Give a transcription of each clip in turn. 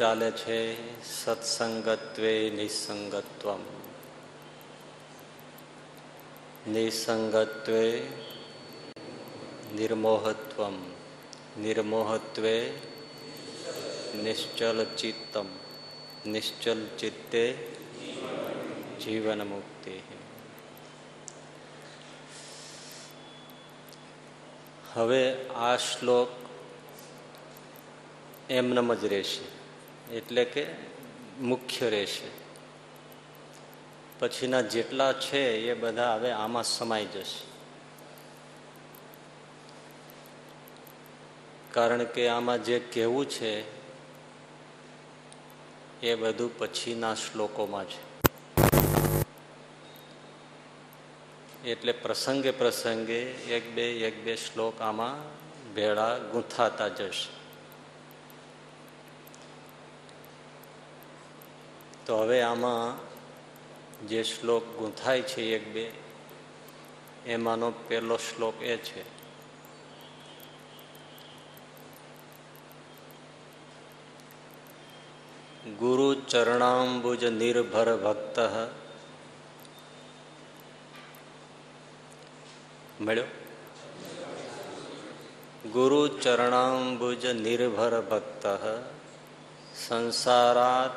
ચાલે છે સત્સંગત્વે નિસંગત્વમ. નિસંગત્વે નિર્મોહત્વમ, નિર્મોહત્વે નિશ્ચલ ચિત્તમ, નિશ્ચલ ચિત્તે જીવન મુક્તિ. હવે આ શ્લોક એમનેમ જ રહેશે, એટલે કે મુખ્ય રહેશે. પછીના જેટલા છે એ બધા હવે આમાં સમાઈ જશે, કારણ કે આમાં જે કહેવું છે એ બધું પછીના શ્લોકોમાં છે. એટલે પ્રસંગે પ્રસંગે એક બે શ્લોક આમાં ભેળા ગૂંથાતા જશે. તો હવે આમાં જે શ્લોક ગૂંથાય છે એક બે, એમાંનો પહેલો શ્લોક એ છે ગુરુ ચરણાંબુજ નિર્ભર ભક્ત. મળ્યો? ગુરુ ચરણાંબુજ નિર્ભર ભક્ત સંસારાત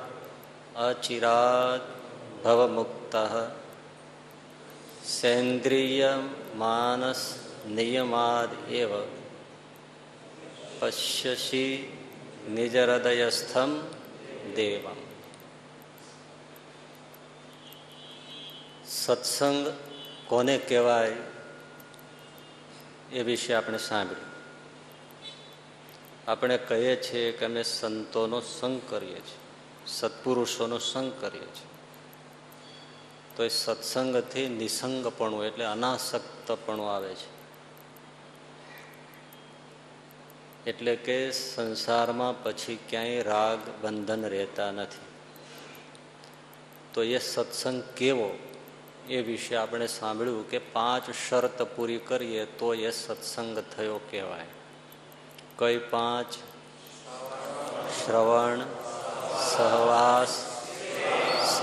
અચિરાત ભવમુક્ત સેન્દ્રિય માનસ નિયમાદ એવ પશ્યસી નિજહૃદયસ્થમ દેવમ. સત્સંગ કોને કહેવાય એ વિશે આપણે સાંભળ્યું. આપણે કહીએ છીએ કે અમે સંતોનો સંગ કરીએ છીએ, સત્પુરુષોનો સંગ કરીએ છીએ. તો એ સત્સંગથી નિસંગપણું એટલે અનાસક્તપણું આવે છે. એટલે કે સંસારમાં પછી ક્યાંય રાગ બંધન રહેતા નથી. તો એ સત્સંગ કેવો એ વિશે આપણે સાંભળ્યું કે 5 શરત પૂરી કરીએ તો એ સત્સંગ થયો કહેવાય. કઈ 5? શ્રવણ, સહવાસ,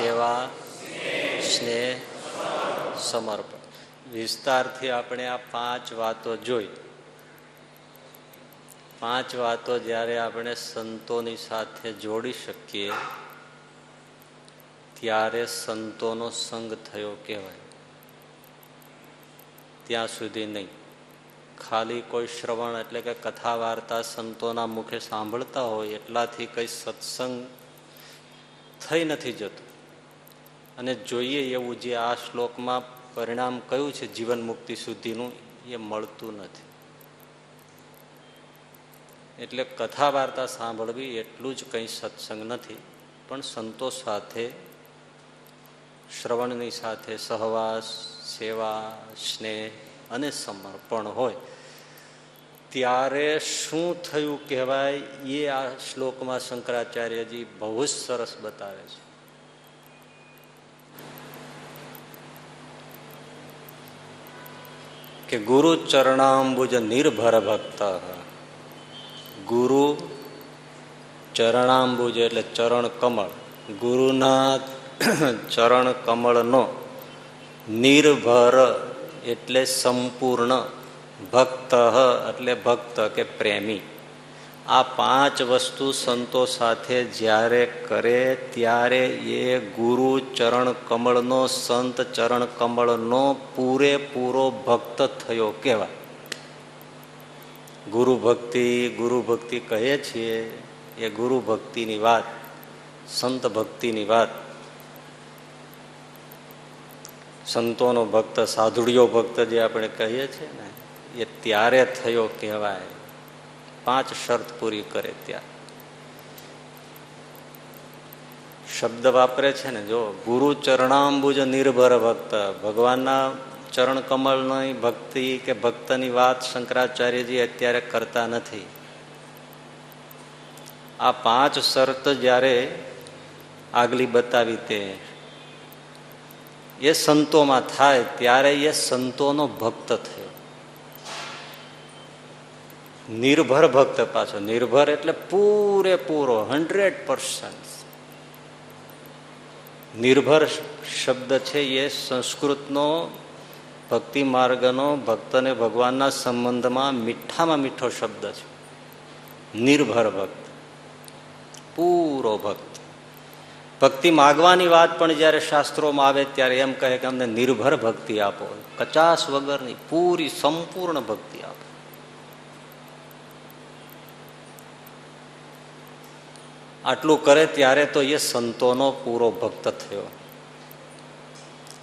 સેવા, સ્નેહ, સમર્પણ. વિસ્તારથી આપણે આ પાંચ વાતો જોઈ. પાંચ વાતો જ્યારે આપણે સંતોની સાથે જોડી શકીએ ત્યારે સંતોનો સંગ થયો કહેવાય. ત્યાં સુધી નહીં, ખાલી કોઈ શ્રવણ એટલે કે કથા વાર્તા સંતોના મુખે સાંભળતા હોય એટલાથી કંઈ સત્સંગ થઈ નથી જતો. અને જોઈએ એવું જે આ શ્લોકમાં પરિણામ કયું છે જીવન મુક્તિ સુધીનું, એ મળતું નથી. એટલે કથા વાર્તા સાંભળવી એટલું જ કંઈ સત્સંગ નથી, પણ સંતો સાથે શ્રવણની સાથે સહવાસ, સેવા, સ્નેહ અને સમર્પણ હોય ત્યારે શું થયું કહેવાય એ આ શ્લોકમાં શંકરાચાર્યજી બહુ જ સરસ બતાવે છે. કે ગુરુ ચરણાંબુજ નિર્ભર ભક્ત. ગુરુ ચરણાંબુજ એટલે ચરણ કમળ. ગુરુના ચરણ કમળનો નિર્ભર એટલે સંપૂર્ણ, ભક્ત એટલે ભક્ત કે પ્રેમી. આ પાંચ વસ્તુ સંતો સાથે જ્યારે કરે ત્યારે એ ગુરુ ચરણ કમળનો, સંત ચરણ કમળનો પૂરેપૂરો ભક્ત થયો કહેવાય. ગુરુ ભક્તિ કહે છીએ એ ગુરુ ભક્તિની વાત, સંત ભક્તિની વાત. સંતોનો ભક્ત, સાધુડિયો ભક્ત જે આપણે કહીએ છીએ ને, એ ત્યારે થયો કહેવાય. પાંચ શરત પૂરી કરે ત્યારે. શબ્દ વાપરે છે ને, જો ગુરુ ચરણાંબુજ નિર્ભર ભક્ત. ભગવાનના ચરણ કમળની ભક્તિ કે ભક્તની વાત શંકરાચાર્યજી અત્યારે કરતા નથી. આ પાંચ શરત જ્યારે આગલી બતાવી તે એ સંતોમાં થાય ત્યારે એ સંતોનો ભક્ત થયો. નિર્ભર ભક્ત પાછો. નિર્ભર એટલે પૂરેપૂરો 100%. નિર્ભર શબ્દ છે એ સંસ્કૃતનો ભક્તિ માર્ગનો, ભક્તને ભગવાનના સંબંધમાં મીઠામાં મીઠો શબ્દ છે. નિર્ભર ભક્ત, પૂરો ભક્ત. ભક્તિ માગવાની વાત પણ જ્યારે શાસ્ત્રોમાં આવે ત્યારે એમ કહે કે અમને નિર્ભર ભક્તિ આપો, કચાશ વગરની પૂરી સંપૂર્ણ ભક્તિ આપો. આટલું કરે ત્યારે તો એ સંતોનો પૂરો ભક્ત થયો.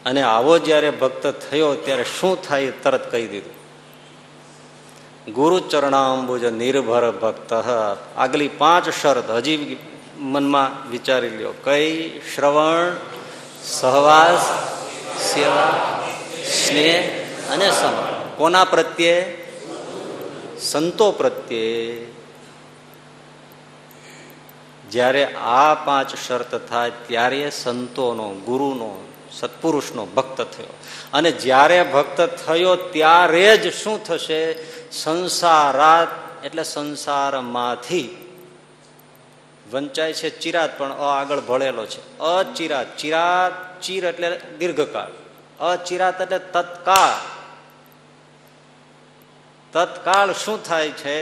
અને આવો જ્યારે ભક્ત થયો ત્યારે શું થાય તરત કહી દીધું. ગુરુ ચરણાંબુજ નિર્ભર ભક્ત. આગલી પાંચ શરત હજી મનમાં વિચારી લ્યો. કઈ? શ્રવણ, સહવાસ, સેવા, સ્નેહ અને સમર્પણ. કોના પ્રત્યે? સંતો પ્રત્યે. જ્યારે આ પાંચ શરત થાય ત્યારે સંતોનો, ગુરુનો, સત્પુરુષનો ભક્ત થયો. અને જ્યારે ભક્ત થયો ત્યારે જ શું થશે? સંસારાત એટલે સંસારમાંથી વંચાય છે. ચિરાત પણ અ આગળ ભળેલો છે. અચિરાત. ચિરાત, ચીર એટલે દીર્ઘકાળ. અચિરાત એટલે તત્કાળ. તત્કાળ શું થાય છે?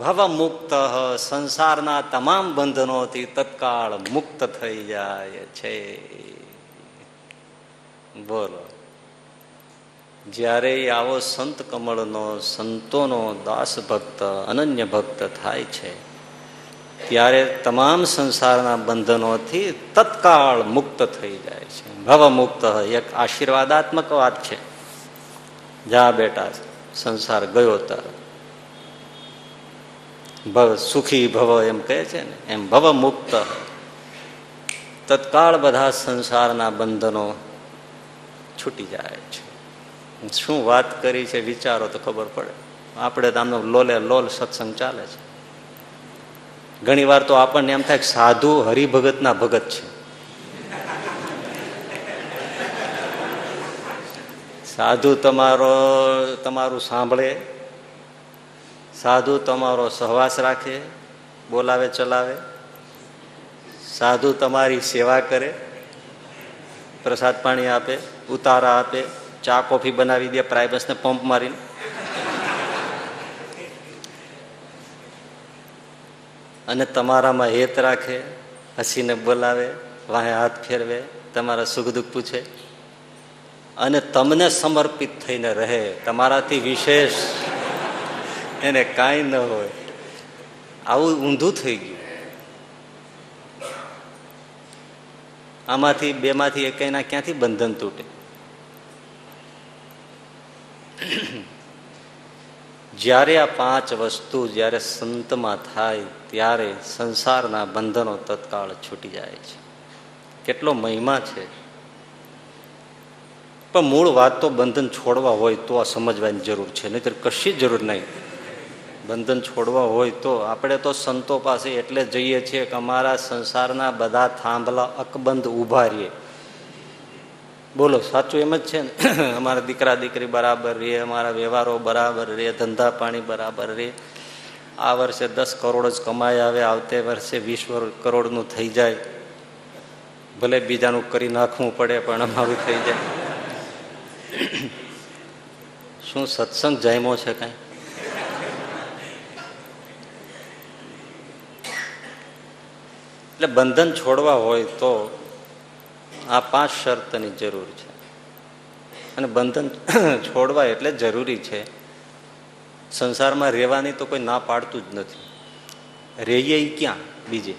ભવ મુક્ત. સંસારના તમામ બંધનોથી તત્કાળ મુક્ત થઈ જાય છે. બોલો, જ્યારે આવો સંત કમળનો, સંતોનો દાસ ભક્ત, અનન્ય ભક્ત થાય છે ત્યારે તમામ સંસારના બંધનોથી તત્કાળ મુક્ત થઈ જાય છે. ભવ મુક્ત. એક આશીર્વાદાત્મક વાત છે. જા બેટા, સંસાર ગયો તાર, ભવ સુખી ભવ એમ કહે છે ને, એમ ભવ મુક્ત. તત્કાળ બધા સંસારના બંધનો છૂટી જાય છે. શું વાત કરી છે? વિચારો તો ખબર પડે. આપણે તો આમનો લોલે લોલ સત્સંગ ચાલે છે. ઘણી વાર તો આપણને એમ થાય કે સાધુ હરિભગતના ભગત છે. સાધુ તમારું સાંભળે, સાધુ તમારો સહવાસ રાખે, બોલાવે ચલાવે, સાધુ તમારી સેવા કરે, પ્રસાદ પાણી આપે, ઉતારા આપે, ચા કોફી બનાવી દે પ્રાઇબસને પંપ મારીને. અને તમારામાં હેત રાખે, હસીને બોલાવે, વાહે હાથ ફેરવે, તમારા સુખ દુઃખ પૂછે અને તમને સમર્પિત થઈને રહે. તમારાથી વિશેષ એને કાંઈ ન હોય. આવું ઊંધું થઈ ગયું. આમાંથી બેમાંથી એકના ક્યાંથી બંધન તૂટે? જ્યારે આ પાંચ વસ્તુ જ્યારે સંતમાં થાય ત્યારે સંસારના બંધનો તત્કાળ છૂટી જાય છે. કેટલો મહિમા છે! પણ મૂળ વાત તો બંધન છોડવા હોય તો આ સમજવાની જરૂર છે, નહીંતર કશી જ જરૂર નહીં. બંધન છોડવા હોય તો આપણે તો સંતો પાસે એટલે જઈએ છીએ કે અમારા સંસારના બધા થાંભલા અકબંધ ઊભા રહીએ. બોલો, સાચું એમ જ છે ને? અમારા દીકરા દીકરી બરાબર રહે, અમારા વ્યવહારો બરાબર રહે, ધંધા પાણી બરાબર રહે. આ વર્ષે 10 કરોડ જ કમાઈ આવે, આવતે વર્ષે 20 કરોડનું થઈ જાય. ભલે બીજાનું કરી નાખવું પડે પણ અમારું થઈ જાય. શું સત્સંગ જામ્યો છે કાંઈ? એટલે બંધન છોડવા હોય તો આ 5 શરતની જરૂર છે. અને બંધન છોડવા એટલે જરૂરી છે. સંસારમાં રહેવાની તો કોઈ ના પાડતું જ નથી. રહીએ ક્યાં બીજે?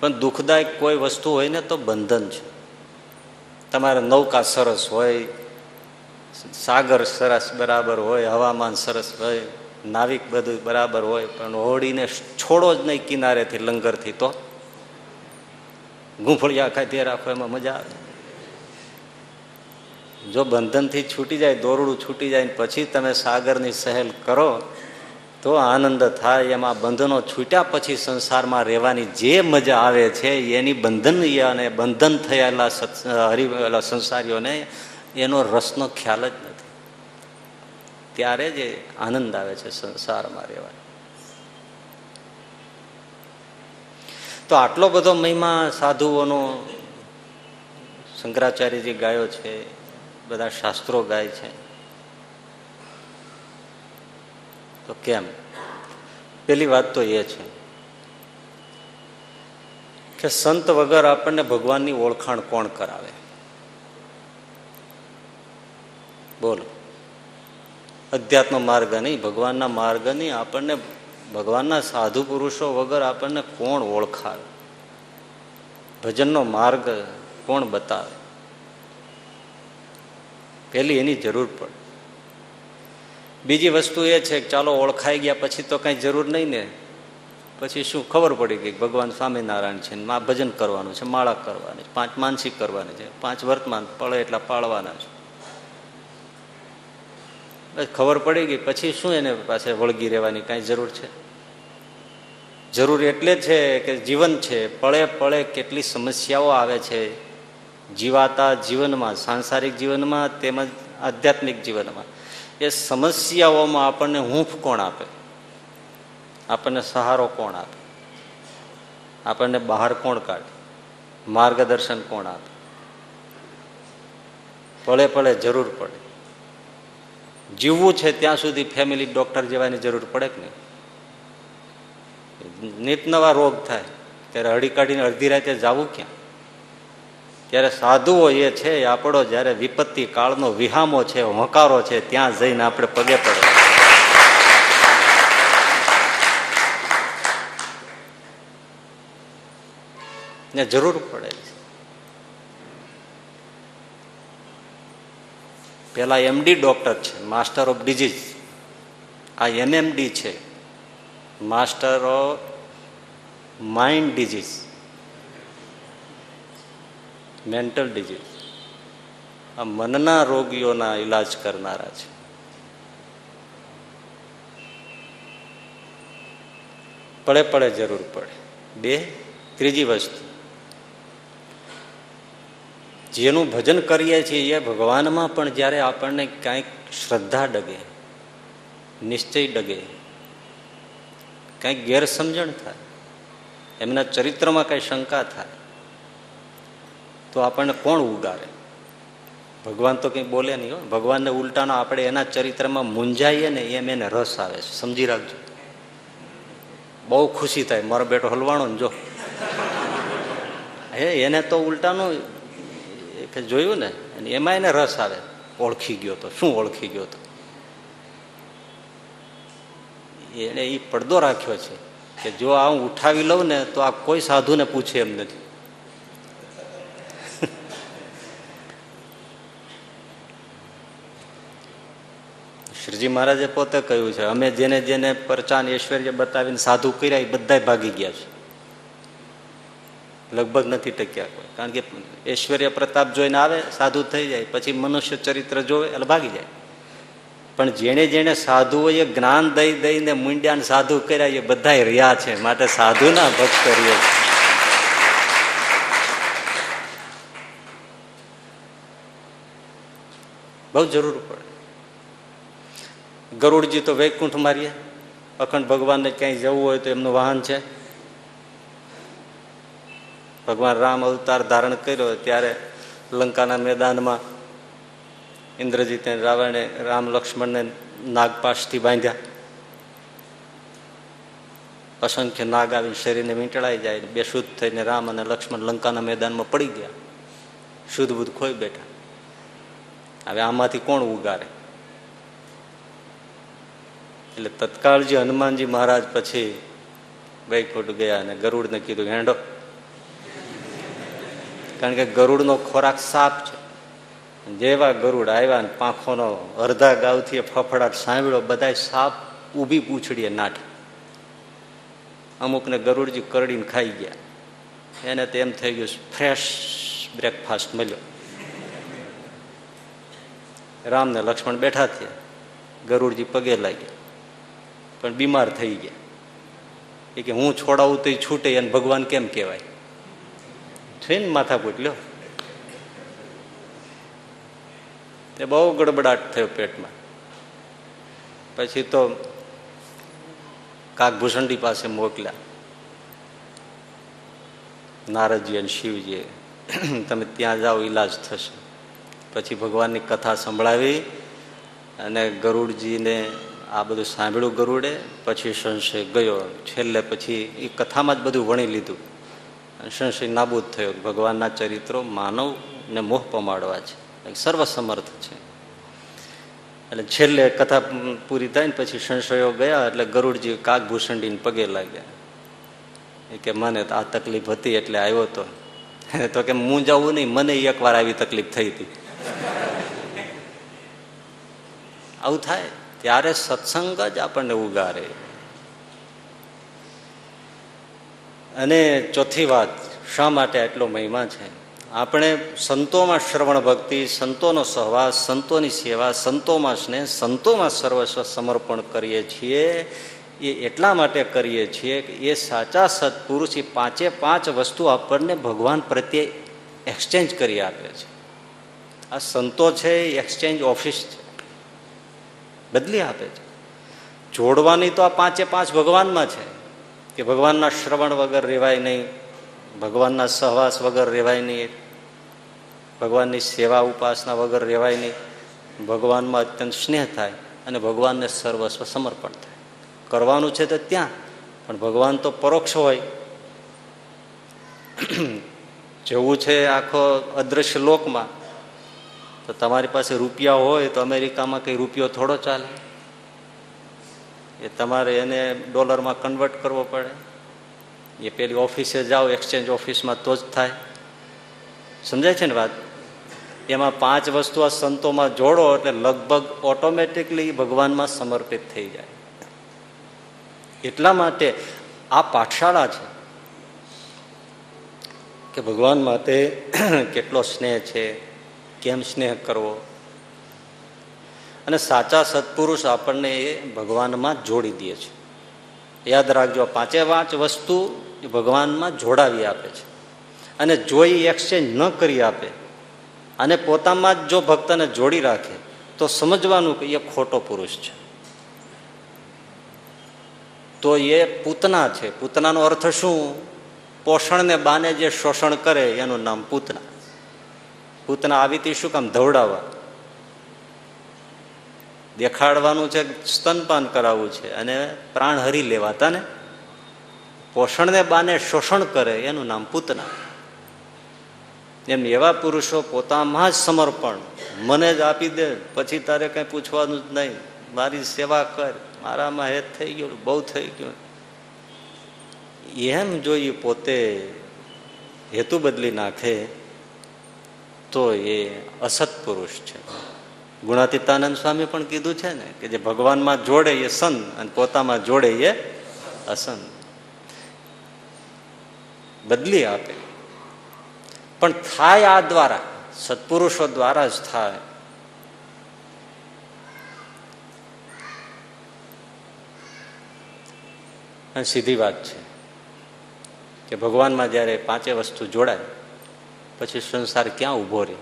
પણ દુઃખદાયક કોઈ વસ્તુ હોય ને તો બંધન છે. તમારે નૌકા સરસ હોય, સાગર સરસ બરાબર હોય, હવામાન સરસ હોય, નાવિક બધું બરાબર હોય, પણ હોડીને છોડો જ નહીં કિનારેથી લંગરથી, તો ગૂંફળિયા ખાધે રાખો, એમાં મજા આવે. જો બંધનથી છૂટી જાય, દોરડું છૂટી જાય ને પછી તમે સાગરની સહેલ કરો તો આનંદ થાય. એમાં બંધનો છૂટ્યા પછી સંસારમાં રહેવાની જે મજા આવે છે એની બંધન અને બંધન થયેલા સંસારીઓને એનો રસનો ખ્યાલ જ નથી. ત્યારે જે આનંદ આવે છે સંસારમાં રહેવાનો. તો આટલો બધો મહિમા સાધુઓનો શંકરાચાર્યજી ગાયો છે, બધા શાસ્ત્રો ગાય છે. તો કેમ? પેલી વાત તો એ છે કે સંત વગર આપણને ભગવાનની ઓળખાણ કોણ કરાવે? બોલો, અધ્યાત્મ માર્ગ નહીં, ભગવાનના માર્ગ નહીં, આપણને ભગવાનના સાધુ પુરુષો વગર આપણને કોણ ઓળખાવે? ભજનનો માર્ગ કોણ બતાવે? પહેલી એની જરૂર પડે. બીજી વસ્તુ એ છે કે ચાલો ઓળખાઈ ગયા પછી તો કાંઈ જરૂર નહીં ને. પછી શું ખબર પડી ગઈ? ભગવાન સ્વામિનારાયણ છે, મા ભજન કરવાનું છે, માળા કરવાની છે, 5 માનસિક કરવાની છે, 5 વર્તમાન પડે એટલા પાળવાના છે. ખબર પડી ગઈ પછી શું એને પાસે વળગી રહેવાની કાંઈ જરૂર છે? જરૂર એટલે છે કે જીવન છે, પળે પળે કેટલી સમસ્યાઓ આવે છે જીવાતા જીવનમાં, સાંસારિક જીવનમાં તેમજ આધ્યાત્મિક જીવનમાં. એ સમસ્યાઓમાં આપણને હૂંફ કોણ આપે? આપણને સહારો કોણ આપે? આપણને બહાર કોણ કાઢે? માર્ગદર્શન કોણ આપે? પળે પળે જરૂર પડે. જીવવું છે ત્યાં સુધી ફેમિલી ડૉક્ટર જવાની જરૂર પડે કે નહીં? નિત નવા રોગ થાય ત્યારે હળી કાઢીને અડધી રાતે જવું ક્યાં? ત્યારે સાધુઓ એ છે આપણો જ્યારે વિપત્તિ કાળનો વિહામો છે, હોંકારો છે, ત્યાં જઈને આપણે પગે પડે. ને જરૂર પડે છે. પેલા એમડી ડૉક્ટર છે, માસ્ટર ઓફ ડિઝીઝ. આ એમએમડી છે, master of mind disease, mental disease. આ મનના રોગીઓના ઈલાજ કરનારા છે. પડે પડે જરૂર પડે. બે, ત્રીજી વસ્તુ જેનું ભજન કરીએ છીએ એ ભગવાનમાં પણ જ્યારે આપણને કાંઈક શ્રદ્ધા ડગે, નિશ્ચય ડગે, કાંઈક ગેરસમજણ થાય, એમના ચરિત્રમાં કાંઈ શંકા થાય, તો આપણને કોણ ઉગારે? ભગવાન તો કંઈ બોલે નહીં હોય. ભગવાનને ઉલટાનો આપણે એના ચરિત્રમાં મૂંઝાઈએ ને એમ એને રસ આવે છે, સમજી રાખજો. બહુ ખુશી થાય, મારો બેટો હલવાણો ને જો, હે એને તો ઉલટાનું જોયું ને અને એમાં એને રસ આવે. ઓળખી ગયો તો, શું ઓળખી ગયો તો? એને એ પડદો રાખ્યો છે કે જો આ હું ઉઠાવી લઉં ને તો આ કોઈ સાધુને પૂછે એમ નથી. શ્રીજી મહારાજે પોતે કહ્યું છે, અમે જેને જેને પરચાન ઐશ્વર્ય બતાવીને સાધુ કર્યા એ બધા ભાગી ગયા છે, લગભગ નથી ટક્યા કોઈ. કારણ કે ઐશ્વર્ય પ્રતાપ જોઈને આવે, સાધુ થઈ જાય, પછી મનુષ્ય ચરિત્ર જોવે એટલે ભાગી જાય. પણ જેણે જેણે સાધુઓએ જ્ઞાન દઈ દઈને મૂંડ્યાને સાધુ કર્યા એ બધા રહ્યા છે. માટે સાધુના ભક્ત કરીએ છીએ. બહુ જરૂર પડે. ગરુડજી તો વૈકુંઠ માર્યા. અખંડ ભગવાનને ક્યાંય જવું હોય તો એમનું વાહન છે. ભગવાન રામ અવતાર ધારણ કર્યો ત્યારે લંકાના મેદાનમાં ઇન્દ્રજીતે રાવણે રામ લક્ષ્મણને નાગપાશથી બાંધ્યા. અસંખ્ય નાગ આવી શરીરને વીંટળાઈ જાય, બેશુદ્ધ થઈને રામ અને લક્ષ્મણ લંકાના મેદાનમાં પડી ગયા, શુદ્ધ બુદ્ધ ખોઈ બેઠા. હવે આમાંથી કોણ ઉગારે? એટલે તત્કાળ જે હનુમાનજી મહારાજ પછી વૈકુંઠ ગયા અને ગરુડને કીધું હેંડો. કારણ કે ગરુડનો ખોરાક સાપ છે. જેવા ગરુડ આવ્યા ને પાંખોનો અડધા ગાઉથી ફફડાટ સાંભળ્યો, બધા સાપ ઊભી પૂંછડીએ નાઠી. અમુકને ગરુડજી કરડીને ખાઈ ગયા. એને તો એમ થઈ ગયું ફ્રેશ બ્રેકફાસ્ટ મળ્યો. રામને લક્ષ્મણ બેઠા થયા, ગરુડજી પગે લાગ્યા પણ બીમાર થઈ ગયા. એ કે હું છોડાવું તો છૂટે અને ભગવાન કેમ કહેવાય? છે ને માથાકૂટ લ્યો. તે બહુ ગડબડાટ થયો પેટમાં. પછી તો કાગ ભૂષંડી પાસે મોકલ્યા. નારદજી અને શિવજીએ તમે ત્યાં જાઓ, ઈલાજ થશે. પછી ભગવાનની કથા સંભળાવી અને ગરુડજીને આ બધું સાંભળ્યું ગરુડે. પછી સંશય ગયો. છેલ્લે પછી એ કથામાં જ બધું વણી લીધું અને સંશય નાબૂદ થયો. ભગવાનના ચરિત્રો માનવને મોહ પમાડવા છે, સર્વસમર્થ છે. એટલે છેલ્લે કથા પૂરી થાય ને પછી સંશયો ગયા એટલે ગરુડજી કાગ ભૂષંડીને પગે લાગ્યા. એ કે મને આ તકલીફ હતી એટલે આવ્યો હતો. તો કે હું જાઉં નહીં, મને એકવાર આવી તકલીફ થઈ હતી. આવું થાય ત્યારે સત્સંગ જ આપણને ઉગારે. અને ચોથી વાત, શા માટે આટલો મહિમા છે? આપણે સંતોમાં શ્રવણ ભક્તિ, સંતોનો સહવાસ, સંતોની સેવા, સંતોમાં સ્નેહ, સંતોમાં સર્વસ્વ સમર્પણ કરીએ છીએ. એ એટલા માટે કરીએ છીએ કે એ સાચા સત્પુરુષ એ પાંચે પાંચ વસ્તુ આપણને ભગવાન પ્રત્યે એક્સચેન્જ કરી આપે છે. આ સંતો છે એ એક્સચેન્જ ઓફિસ છે, બદલી આપે છે. જોડવાની તો આ પાંચે પાંચ ભગવાનમાં છે કે ભગવાનના શ્રવણ વગર રહેવાય નહીં, ભગવાનના સહવાસ વગર રહેવાય નહીં, ભગવાનની સેવા ઉપાસના વગર રહેવાય નહીં, ભગવાનમાં અત્યંત સ્નેહ થાય અને ભગવાનને સર્વસ્વ સમર્પણ થાય. કરવાનું છે તો ત્યાં, પણ ભગવાન તો પરોક્ષ હોય. જેવું છે આખો અદ્રશ્ય લોકમાં. તો તમારી પાસે રૂપિયા હોય તો અમેરિકામાં કંઈ રૂપિયો થોડો ચાલે? એ તમારે એને ડોલરમાં કન્વર્ટ કરવો પડે. એ પેલી ઓફિસે જાઓ, એક્સચેન્જ ઓફિસમાં, તો જ થાય. સમજાય છે ને વાત? એમાં પાંચ વસ્તુ આ સંતોમાં જોડો એટલે લગભગ ઓટોમેટિકલી ભગવાનમાં સમર્પિત થઈ જાય. એટલા માટે આ પાઠશાળા છે કે ભગવાન માટે કેટલો સ્નેહ છે, કેમ સ્નેહ કરવો. અને સાચા સત્પુરુષ આપણને એ ભગવાનમાં જોડી દે છે. યાદ રાખજો, પાંચે પાંચ વસ્તુ ભગવાનમાં જોડાવી આપે છે. અને જો એ એક્સચેન્જ ન કરી આપે અને પોતામાં જ જો ભક્તને જોડી રાખે તો સમજવાનું કે એ ખોટો પુરુષ છે, તો એ પૂતના છે. પૂતનાનો અર્થ શું? પોષણને બાને જે શોષણ કરે એનું નામ પૂતના. પૂતના આવી તે શું કામ ધવડાવવા, દેખાડવાનું છે, સ્તનપાન કરાવવું છે અને પ્રાણ હરી લેવાતા ને પોષણને બાને શોષણ કરે એનું નામ પૂતના. એમ એવા પુરુષો પોતામાં જ સમર્પણ, મને જ આપી દે, પછી તારે કંઈ પૂછવાનું જ નહીં, મારી સેવા કર, મારામાં હેત થઈ ગયો, બહુ થઈ ગયો, એમ જો એ પોતે હેતુ બદલી નાખે તો એ અસત પુરુષ છે. ગુણાતીતાનંદ સ્વામી પણ કીધું છે ને કે જે ભગવાનમાં જોડે એ સંત અને પોતામાં જોડે એ અસંત, બદલી આપે. પણ થાય આ દ્વારા, સત્પુરુષો દ્વારા જ થાય. અને સીધી વાત છે કે ભગવાનમાં જ્યારે પાંચે વસ્તુ જોડાય પછી સંસાર ક્યાં ઊભો રહે?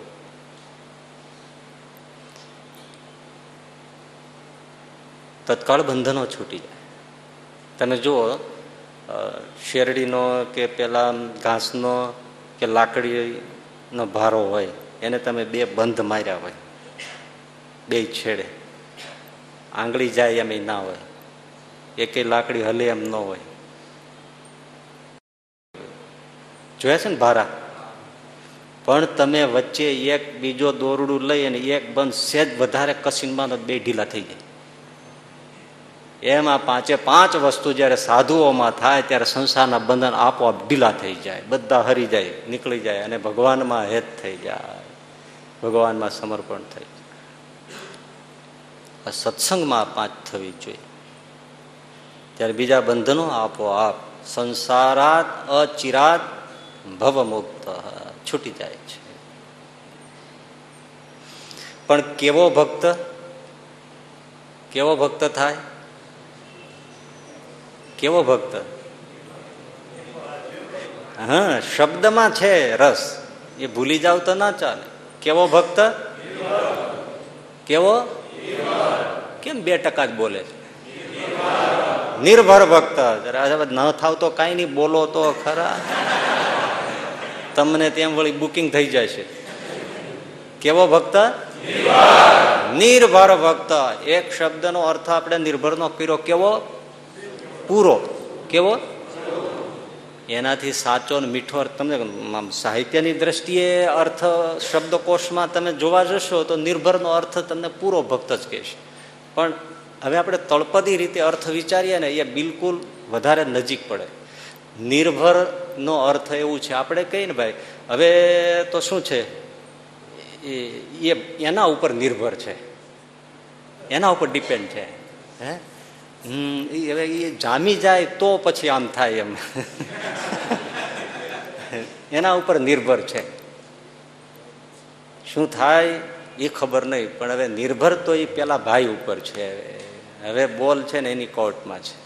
તત્કાળ બંધનો છૂટી જાય. તમે જુઓ શેરડીનો કે પેલા ઘાસનો કે લાકડીનો ભારો હોય એને તમે બે બંધ માર્યા હોય, બે છેડે આંગળી જાય એમ ના હોય, એકે લાકડી હલે એમ ન હોય. જોયા છે ને ભારા? પણ તમે વચ્ચે એક બીજો દોરડું લઈ અને એક બંધ સેજ વધારે કસીનમાં બે ઢીલા થઈ જાય. એમાં પાંચે પાંચ વસ્તુ જ્યારે સાધુઓમાં થાય ત્યારે સંસારના બંધન આપોઆપ ઢીલા થઈ જાય, બધા હરી જાય, નીકળી જાય અને ભગવાનમાં હેત થઈ જાય, ભગવાનમાં સમર્પણ થઈ જાય. આ સત્સંગમાં પાંચ થવી જોઈએ, ત્યારે બીજા બંધનો આપોઆપ સંસારાત અચિરાત ભવમુક્ત છૂટી જાય છે. પણ કેવો ભક્ત, કેવો ભક્ત થાય? કેવો ભક્ત? હા, શબ્દમાં છે રસ, એ ભૂલી જાવ તો ના ચાલે. કેવો ભક્ત? કેવો? કેમ 2% જ બોલે છે? નિર્ભર ભક્ત. ન થાવ તો કઈ નઈ, બોલો તો ખરા, તમને તેમ વળી બુકિંગ થઈ જશે. કેવો ભક્ત? નિર્ભર ભક્ત. એક શબ્દનો અર્થ આપણે નિર્ભરનો કર્યો. કેવો? પૂરો. કેવો? એનાથી સાચો ને મીઠો અર્થ. તમને સાહિત્યની દ્રષ્ટિએ અર્થ શબ્દકોશમાં તમે જોવા જશો તો નિર્ભરનો અર્થ તમને પૂરો ભક્ત જ કહેશે. પણ હવે આપણે તળપદી રીતે અર્થ વિચારીએ ને એ બિલકુલ વધારે નજીક પડે. નિર્ભરનો અર્થ એવું છે, આપણે કહીએ ને ભાઈ હવે તો શું છે, એ એના ઉપર નિર્ભર છે, એના ઉપર ડિપેન્ડ છે. હે, હવે એ જામી જાય તો પછી આમ થાય, એમ એના ઉપર નિર્ભર છે. શું થાય એ ખબર નહીં, પણ હવે નિર્ભર તો એ પેલા ભાઈ ઉપર છે. હવે બોલ છે ને એની કોર્ટમાં છે,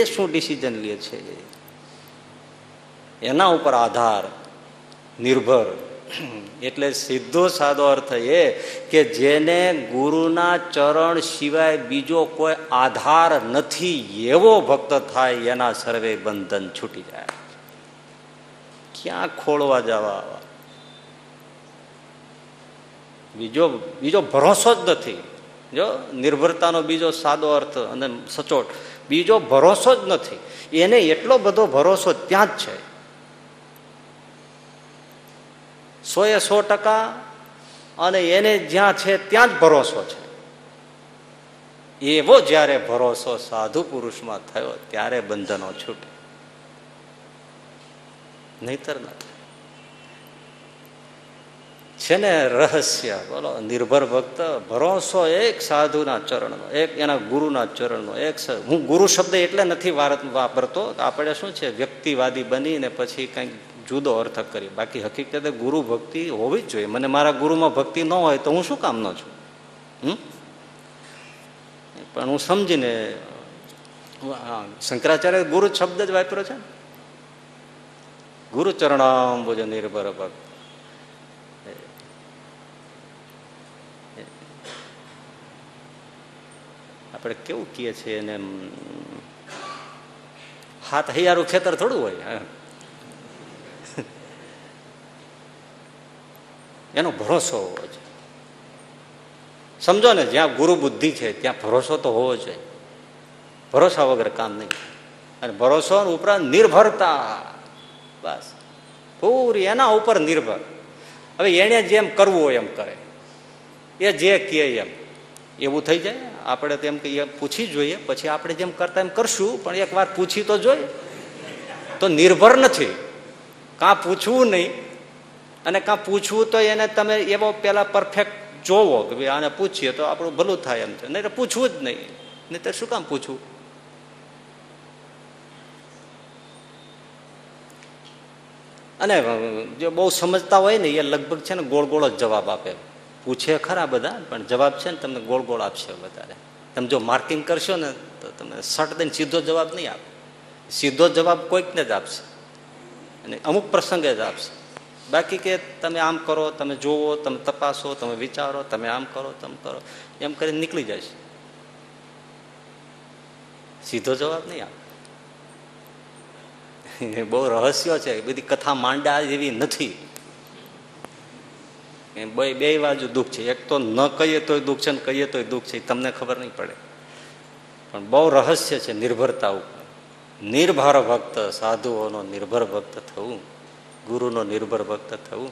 એ શું ડિસિઝન લે છે એના ઉપર આધાર. નિર્ભર એટલે સીધો સાદો અર્થ એ કે જેને ગુરુના ચરણ સિવાય બીજો કોઈ આધાર નથી એવો ભક્ત થાય, એના સર્વે બંધન છૂટી જાય. ક્યાં ખોળવા જવા? બીજો ભરોસો જ નથી. જો નિર્ભરતાનો બીજો સાદો અર્થ અને સચોટ, બીજો ભરોસો જ નથી એને. એટલો બધો ભરોસો ત્યાં જ છે, 100% અને એને જ્યાં છે ત્યાં જ ભરોસો છે. એવો જ્યારે ભરોસો સાધુ પુરુષમાં થયો ત્યારે બંધનો છૂટે, નહીતર ના છે ને રહસ્ય. બોલો, નિર્ભર ભક્ત, ભરોસો એક સાધુના ચરણનો, એક એના ગુરુના ચરણનો. એક હું ગુરુ શબ્દ એટલે નથી વાપરતો, આપણે શું છે વ્યક્તિવાદી બનીને પછી કંઈક જુદો અર્થ કરી. બાકી હકીકતે ગુરુ ભક્તિ હોવી જ જોઈએ. મને મારા ગુરુમાં ભક્તિ ન હોય તો હું શું કામનો છું? પણ હું સમજીને, શંકરાચાર્ય ગુરુ શબ્દ જ વાપર્યો છે, ગુરુ ચરણામ બોજો નિર્ભર ભક્ત. આપણે કેવું કહીએ છીએ એને, હાથ હૈયારું ખેતર થોડું હોય. એનો ભરોસો હોવો જોઈએ. સમજો ને, જ્યાં ગુરુ બુદ્ધિ છે ત્યાં ભરોસો તો હોવો જોઈએ. ભરોસા વગર કામ નહીં. અને ભરોસો ઉપરાંત નિર્ભરતા, બસ પૂરી એના ઉપર નિર્ભર. હવે એને જેમ કરવું હોય એમ કરે, એ જે કહે એમ એવું થઈ જાય. આપણે તેમ કહીએ પૂછી જોઈએ, પછી આપણે જેમ કરતા એમ કરશું, પણ એકવાર પૂછી તો જોઈએ. તો નિર્ભર નથી, કાં પૂછવું નહીં અને કાં પૂછવું તો એને તમે એવો પેલા પરફેક્ટ જોવો કે ભાઈ આને પૂછીએ તો આપણું ભલું થાય એમ છે, નહીં તો પૂછવું જ નહીં. નહીં તો શું કામ પૂછવું? અને જે બહુ સમજતા હોય ને એ લગભગ છે ને ગોળ ગોળ જ જવાબ આપે. પૂછે ખરા બધા, પણ જવાબ છે ને તમને ગોળ ગોળ આપશે વધારે. તમે જો માર્કિંગ કરશો ને તો તમને શર્ટ દઈને સીધો જવાબ નહીં આપે. સીધો જવાબ કોઈકને જ આપશે અને અમુક પ્રસંગે જ આપશે. બાકી કે તમે આમ કરો, તમે જોવો, તમે તપાસો, તમે વિચારો, તમે આમ કરો, તમે કરો, એમ કરીને નીકળી જાય છે. સીધો જવાબ નહીં આપે. બહુ રહસ્યો છે, બધી કથા માંડા જેવી નથી. બે બાજુ દુઃખ છે, એક તો ન કહીએ તોય દુઃખ છે ને કહીએ તોય દુઃખ છે, તમને ખબર નહીં પડે. પણ બહુ રહસ્ય છે નિર્ભરતા ઉપર. નિર્ભર ભક્ત, સાધુઓનો નિર્ભર ભક્ત થવું, ગુરુનો નિર્ભર ભક્ત થવું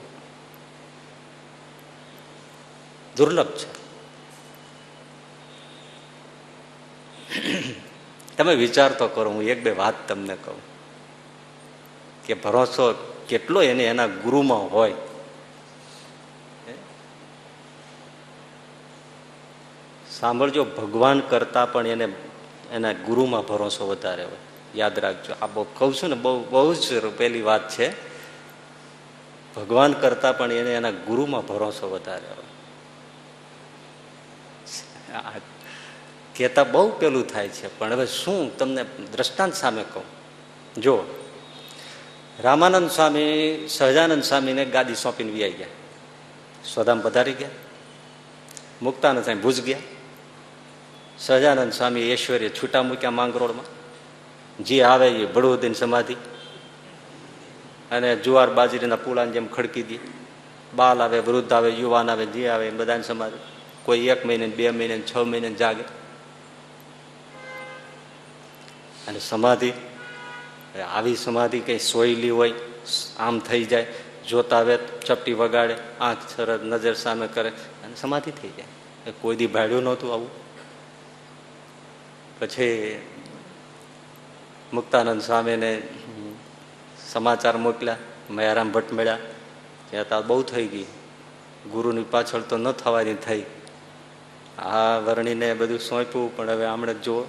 દુર્લભ છે. તમે વિચાર તો કરો. હું એક બે વાત તમને કહું કે ભરોસો કેટલો એને એના ગુરુમાં હોય. સાંભળજો, ભગવાન કરતા પણ એને એના ગુરુમાં ભરોસો વધારે હોય. યાદ રાખજો, આ બહુ કહું છું ને, બહુ જ પેલી વાત છે. ભગવાન કરતા પણ એને એના ગુરુમાં ભરોસો વધારે હોય. કહેતા બહુ પેલું થાય છે, પણ હવે શું તમને દ્રષ્ટાંત સામે કહું. જો રામાનંદ સ્વામી સહજાનંદ સ્વામીને ગાદી સોંપીને વ્યાઈ ગયા, સ્વધામ પધારી ગયા. મુક્તાનંદ સ્વામી ભુજ ગયા, સહજાનંદ સ્વામી ઐશ્વર્ય છૂટા મૂક્યા માંગરોળમાં. જે આવે એ ભળુદીન સમાધિ અને જુવાર બાજરીના પુળાને જેમ ખડકી દે. બાલ આવે, વૃદ્ધ આવે, યુવાન આવે, જે આવે એ બધાને સમાધિ. કોઈ 1 મહિને 2 મહિને 6 મહિને જાગે અને સમાધિ. આવી સમાધિ કંઈ સોયલી હોય, આમ થઈ જાય, જોતા આવે, ચપટી વગાડે, આંખ સરસ નજર સામે કરે અને સમાધિ થઈ જાય. કોઈ દી ભાડ્યું નહોતું આવું. પછી મુક્તાનંદ સ્વામીને સમાચાર મોકલ્યા, મયારામ ભટ્ટ મળ્યા, ત્યાં તો બહુ થઈ ગઈ, ગુરુની પાછળ તો ન થવાની થઈ. આ વર્ણીને બધું સોંપ્યું, પણ હવે આમણે જુઓ.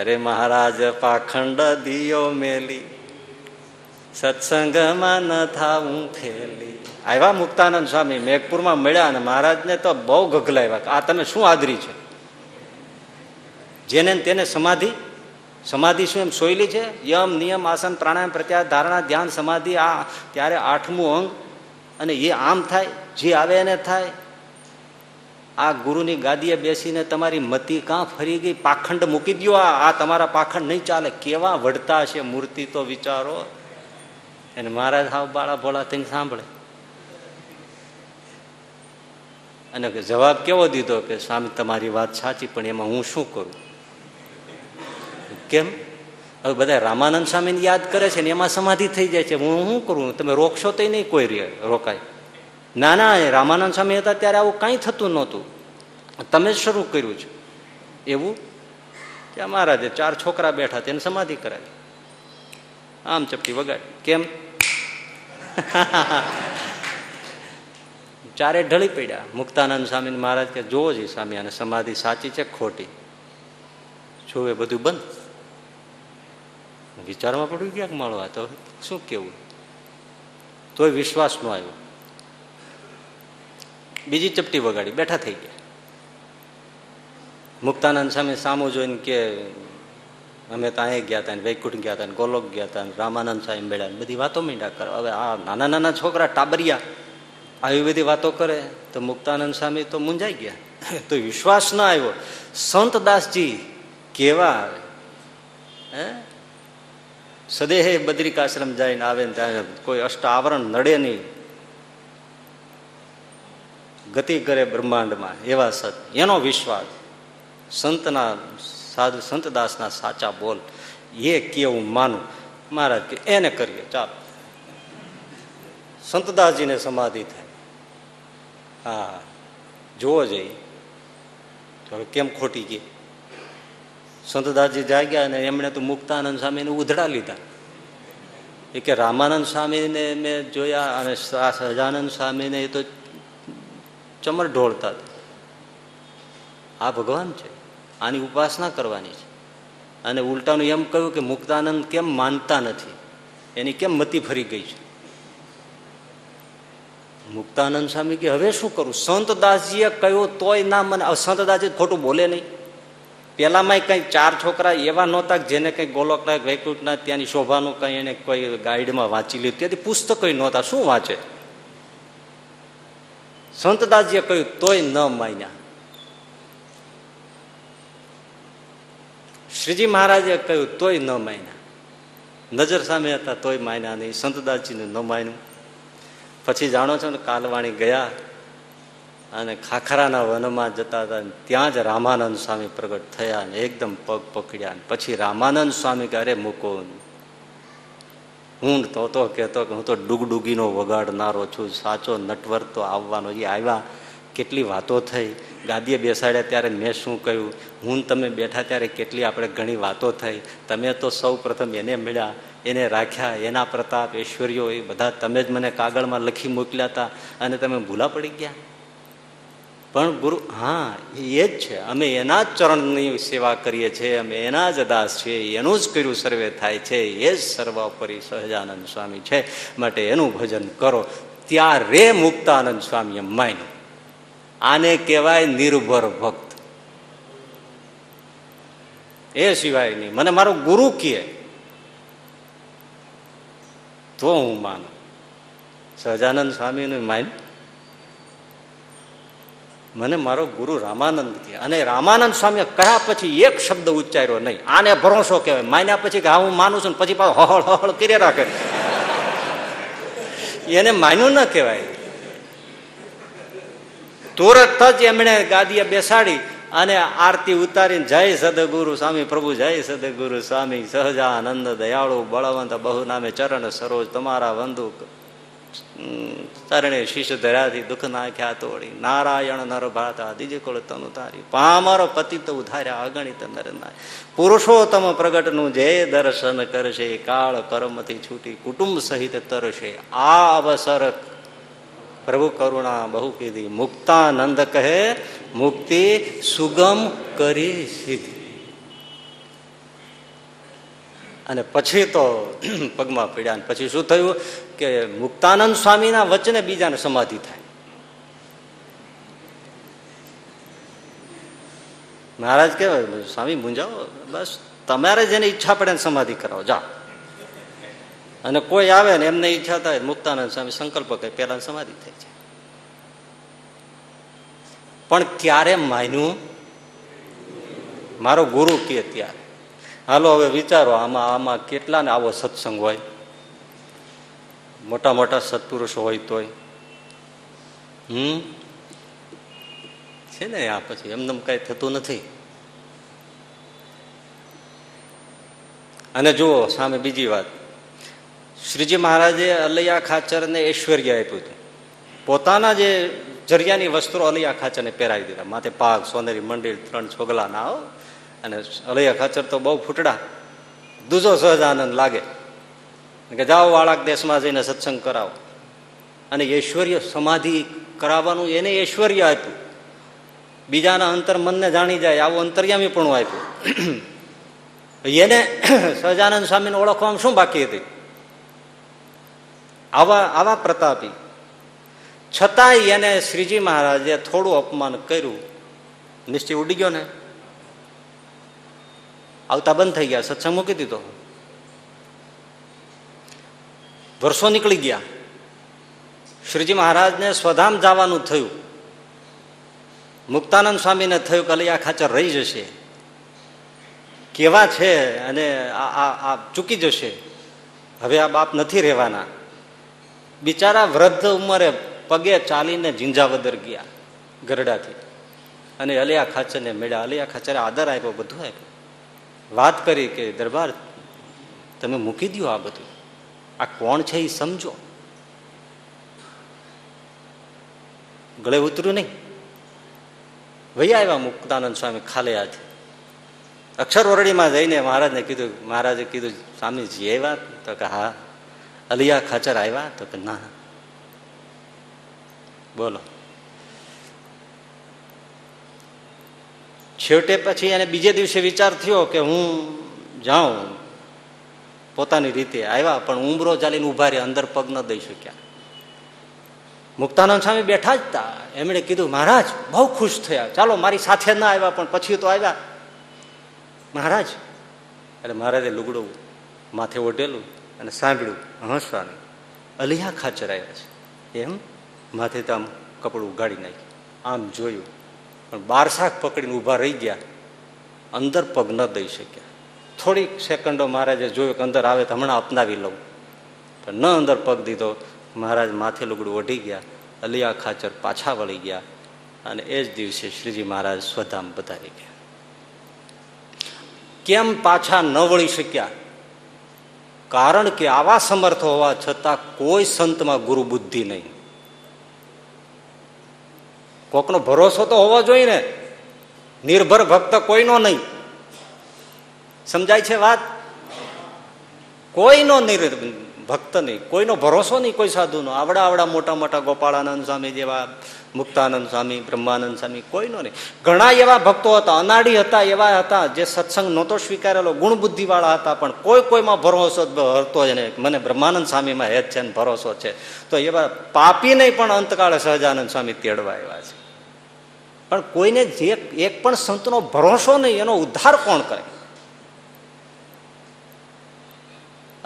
અરે મહારાજ પાખંડ દિયો મેલી, સત્સંગમાં ન થાવું ફેલી. આવ્યા મુક્તાનંદ સ્વામી મેઘપુરમાં મળ્યા અને મહારાજને તો બહુ ગગલાવ્યા. આ તમે શું આદરી છે? જેને તેને સમાધિ, સમાધિ શું એમ સોયલી છે? યમ નિયમ આસન પ્રાણાયામ પ્રત્યાહાર ધારણા ધ્યાન સમાધિ, આ ત્યારે 8મું અંગ. અને એ આમ થાય, જે આવે એને થાય. આ ગુરુની ગાદીએ બેસીને તમારી મતિ કાં ફરી ગઈ? પાખંડ મૂકી દો. આ તમારા પાખંડ નહીં ચાલે. કેવા વડતા છે મૂર્તિ, તો વિચારો. અને મહારાજ હાવ બાળા ભોળા થઈને સાંભળે. અને જવાબ કેવો દીધો કે સ્વામી તમારી વાત સાચી, પણ એમાં હું શું કરું? કેમ? હવે બધા રામાનંદ સ્વામીને યાદ કરે છે ને એમાં સમાધિ થઈ જાય છે. હું શું કરું? તમે રોકશો તો નહીં કોઈ રોકાય. ના ના, રામાનંદ સ્વામી હતા ત્યારે આવું કાંઈ થતું નહોતું, તમે જ શરૂ કર્યું છે. એવું કે મહારાજે 4 છોકરા બેઠા તેને સમાધિ કરાવી, આમ ચપટી વગાડી. કેમ? ચારે ઢળી પડ્યા. મુક્તાનંદ સ્વામી મહારાજ કે જોવો જી સ્વામી, અને સમાધિ સાચી છે ખોટી? જો એ બધું બંધ. વિચારમાં પડ્યું ક્યાંક મળવા તો શું કેવું, તોય વિશ્વાસ ન આવ્યો. બીજી ચપટી વગાડી, બેઠા થઈ ગયા. મુક્તાનંદ સ્વામી સામો જોઈને કે અમે તો અહીંયા ગયા હતા ને, વૈકુંઠ ગયા હતા ને, ગોલોક ગયા હતા ને, રામાનંદ સ્વામી મેળ્યા, બધી વાતો મીંડા કરે. હવે આ નાના નાના છોકરા ટાબરિયા આવી બધી વાતો કરે તો મુક્તાનંદ સ્વામી તો મૂંઝાઈ ગયા. તો વિશ્વાસ ના આવ્યો. સંતદાસજી કેવા આવે, હે સદેહે બદ્રિકાશ્રમ જઈને આવે ને ત્યાં કોઈ અષ્ટાવરણ નડે નહીં, ગતિ કરે બ્રહ્માંડમાં એવા સત, એનો વિશ્વાસ, સંતના સાધુ સંતદાસના સાચા બોલ એ કે હું માનું. મહારાજ કે એને કરીએ, ચાલો સંતદાસજીને સમાધિ થાય. હા જોવો જોઈએ હવે કેમ ખોટી ગઈ. સંતદાસજી જાગ્યા અને એમણે તો મુક્તાનંદ સ્વામીને ઉધડા લીધા. એ કે રામાનંદ સ્વામીને મેં જોયા અને સહજાનંદ સ્વામીને એ તો ચમર ઢોળતા હતા. આ ભગવાન છે, આની ઉપાસના કરવાની છે. અને ઉલટાનું એમ કહ્યું કે મુક્તાનંદ કેમ માનતા નથી, એની કેમ મતિ ફરી ગઈ છે. મુક્તાનંદ સ્વામી કે હવે શું કરું? સંતદાસજીએ કહ્યું તોય ના મને. સંતદાસજી ખોટું બોલે નહીં. પેલામાંય કંઈ ચાર છોકરા એવા નહોતા જેને કંઈ ગોલોકના વૈકુંઠના ત્યાંની શોભાનું કંઈ એને કોઈ ગાઈડમાં વાંચી લીધું, ત્યાંથી પુસ્તકો નહોતા, શું વાંચે? સંતદાસજીએ કહ્યું તોય ન માન્યા. શ્રીજી મહારાજે કહ્યું તોય ન માન્યા. નજર સામે હતા તોય માન્યા નહીં. સંતદાસજીને ન માન્યું. પછી જાણો છો ને, કાલવાણી ગયા અને ખાખરાના વનમાં જતા હતા, ત્યાં જ રામાનંદ સ્વામી પ્રગટ થયા ને એકદમ પગ પકડ્યા. પછી રામાનંદ સ્વામી ક્યારે મૂકો, હું તો કહેતો કે હું તો ડુગડુગીનો વગાડનારો છું, સાચો નટવર તો આવવાનો. એ આવ્યા, કેટલી વાતો થઈ. ગાદીએ બેસાડ્યા ત્યારે મેં શું કહ્યું, હું તમે બેઠા ત્યારે કેટલી આપણે ઘણી વાતો થઈ. તમે તો સૌ પ્રથમ એને મળ્યા, એને રાખ્યા, એના પ્રતાપ ઐશ્વર્યો એ બધા તમે જ મને કાગળમાં લખી મોકલ્યા હતા અને તમે ભૂલા પડી ગયા. પણ ગુરુ હા એ જ છે, અમે એના જ ચરણની સેવા કરીએ છીએ, અમે એના જ દાસ છીએ, એનું જ કર્યું સર્વે થાય છે, એ જ સર્વોપરી સહજાનંદ સ્વામી છે, માટે એનું ભજન કરો. ત્યારે મુક્તાનંદ સ્વામીએ માન્યું. આને કહેવાય નિર્ભર ભક્ત. એ સિવાય નહીં, મને મારો ગુરુ કહે તો હું માનું. સહજાનંદ સ્વામીનું માન્યું, મને મારો ગુરુ રામાનંદ કે. અને રામાનંદ સ્વામી કહ્યા પછી એક શબ્દ ઉચ્ચાર્યો નહીં. આને ભરોસો કહેવાય. માન્યા પછી કે હા હું માનું છું, પછી પાછો હળ હળ કરી રાખે, એને માન્યું ન કહેવાય. તુરત જ એમણે ગાદીએ બેસાડી અને આરતી ઉતારીને જય સદગુરુ સ્વામી પ્રભુ, જય સદગુરુ સ્વામી, સહજાનંદ દયાળુ બળવંત બહુ નામે ચરણ સરોજ તમારા વંદુ, ચરણે શીશ ધરાથી દુઃખ નાખ્યા તોડી, નારાયણ નર ભાતા દીજે કોળ તનુ તારી, પામરો પતિ તો ઉધાર્યા અગણિત નર નાય, પુરુષોત્તમ પ્રગટનું જે દર્શન કરશે કાળ પરમથી છૂટી કુટુંબ સહિત તરશે. આ અવસર પ્રભુ કરુણા બહુ કીધી. મુક્તાનંદ કહે મુક્તિ સુગમ કરી સીધી. અને પછી તો પગમાં પડ્યા. પછી શું થયું કે મુક્તાનંદ સ્વામીના વચને બીજાને સમાધિ થાય. મહારાજ કે સ્વામી મૂંઝાવો, બસ તમારે જેને ઈચ્છા પડે ને સમાધિ કરાવો, જા. અને કોઈ આવે ને એમને ઈચ્છા થાય, મુક્તાનંદ સ્વામી સંકલ્પ કરે પેલા સમાધિ થઈ જાય. પણ ક્યારે માન્યું? મારો ગુરુ કે ત્યારે. હાલો હવે વિચારો, આમાં કેટલાને આવો સત્સંગ હોય, મોટા મોટા સત્પુરુષો હોય તોય છે ને. આ પછી એમને કઈ થતું નથી. અને જુઓ સામે બીજી વાત, શ્રીજી મહારાજે અલૈયા ખાચરને ઐશ્વર્ય આપ્યું હતું. પોતાના જે જરિયાની વસ્ત્રો અલૈયા ખાચરને પહેરાવી દીધા, માથે પાઘ, સોનેરી મંડળી, 3 છોગલા ના આવો. અને અલૈયા ખાચર તો બહુ ફૂટડા, દૂજો સહજાનંદ લાગે કે જાઓ વાળાક દેશમાં જઈને સત્સંગ કરાવો. અને ઐશ્વર્ય સમાધિ કરાવવાનું એને ઐશ્વર્ય આપ્યું. બીજાના અંતર મનને જાણી જાય આવું અંતર્યામી પણ આપ્યું. એને સહજાનંદ સ્વામીને ઓળખવામાં શું બાકી હતી? આવા પ્રતાપી. છતાંય એને શ્રીજી મહારાજે થોડું અપમાન કર્યું. નિશ્ચય ઉડી ગયો ને, આવતા બંધ થઈ ગયા, સત્સંગ મૂકી દીધો. વર્ષો નીકળી ગયા. શ્રીજી મહારાજને સ્વધામ જવાનું થયું. મુક્તાનંદ સ્વામીને થયું કે અલૈયા ખાચર રહી જશે, કેવા છે અને આ ચૂકી જશે, હવે આ બાપ નથી રહેવાના. બિચારા વૃદ્ધ ઉંમરે પગે ચાલીને ઝીંઝાવદર ગયા. ગરડાથી અને અલિયા ખાચરને મળ્યા. અલિયા ખાચરે આદર આપ્યો, બધું આપ્યું, વાત કરી કે દરબાર તમે મૂકી દો આ બધું, આ કોણ છે એ સમજો. ગળે ઉતર્યું નહીં, વૈયા આવ્યા મુક્તાનંદ સ્વામી ખાલી હાથે. અક્ષર ઓરડીમાં જઈને મહારાજને કીધું, મહારાજે કીધું સ્વામીજી આવ્યા? તો કે હા. અલિયા ખાચર આવ્યા? તો કે ના. બોલો, છેવટે પછી એને બીજે દિવસે વિચાર થયો કે હું જાઉં પોતાની રીતે. આવ્યા પણ ઉમરો ચાલીને ઉભા રે, અંદર પગ ન દઈ શક્યા. મુક્તાનંદ સ્વામી બેઠા જ હતા. એમણે કીધું મહારાજ બહુ ખુશ થયા, ચાલો મારી સાથે ના આવ્યા પણ પછી તો આવ્યા મહારાજ. એટલે મહારાજે લુગડું માથે ઓઢેલું અને સાંભળ્યું, હા સ્વામી અલિયા ખાચર આવ્યા છે. એમ માથે તો આમ કપડું ઉગાડી નાખ્યું, આમ જોયું પણ બારસાખ પકડીને ઊભા રહી ગયા, અંદર પગ ન દઈ શક્યા. થોડીક સેકન્ડો મહારાજે જોયું કે અંદર આવે તો હમણાં અપનાવી લઉં, પણ ન અંદર પગ દીધો. મહારાજ માથે લુગડું ઓઢી ગયા, અલિયા ખાચર પાછા વળી ગયા અને એ જ દિવસે શ્રીજી મહારાજ સ્વધામ પધારી ગયા. કેમ પાછા ન વળી શક્યા? કારણ કે આવા સમર્થ હોવા છતાં કોઈ સંતમાં ગુરુ બુદ્ધિ નહીં. કોકનો ભરોસો તો હોવો જોઈએ ને, નિર્ભર ભક્ત કોઈનો નહીં. સમજાય છે વાત? કોઈનો ભક્ત નહીં, કોઈનો ભરોસો નહીં, કોઈ સાધુનો. આવડા આવડા મોટા મોટા ગોપાળાનંદ સ્વામી જેવા, મુક્તાનંદ સ્વામી, બ્રહ્માનંદ સ્વામી, કોઈનો નહીં. ઘણા એવા ભક્તો હતા, અનાડી હતા, એવા હતા જે સત્સંગ નહોતો સ્વીકારેલો, ગુણ બુદ્ધિવાળા હતા, પણ કોઈ કોઈમાં ભરોસો હતો જ નહીં. મને બ્રહ્માનંદ સ્વામીમાં હેત છે ને ભરોસો છે. તો એવા પાપીને પણ અંતકાળે સહજાનંદ સ્વામી તેડવા આવ્યા છે. પણ કોઈને જે એક પણ સંતનો ભરોસો નહીં, એનો ઉદ્ધાર કોણ કરે?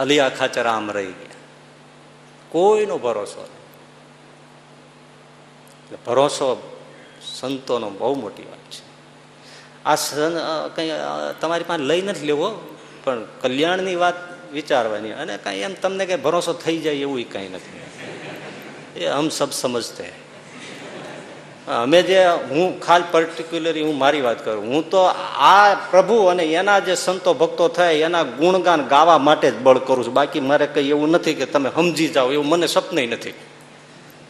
અલિયા ખાચર આમ રહી ગયા, કોઈનો ભરોસો નહીં. ભરોસો સંતોનો બહુ મોટી વાત છે. આ કંઈ તમારી પાસે લઈ નથી લેવો, પણ કલ્યાણની વાત વિચારવાની. અને કાંઈ એમ તમને કંઈ ભરોસો થઈ જાય એવું કંઈ નથી. એ હમ સબ સમજતે. અમે જે હું ખાલ પર્ટિક્યુલરી હું મારી વાત કરું, હું તો આ પ્રભુ અને એના જે સંતો ભક્તો થાય એના ગુણગાન ગાવા માટે જ બળ કરું છું. બાકી મારે કંઈ એવું નથી કે તમે સમજી જાઓ, એવું મને સપને નથી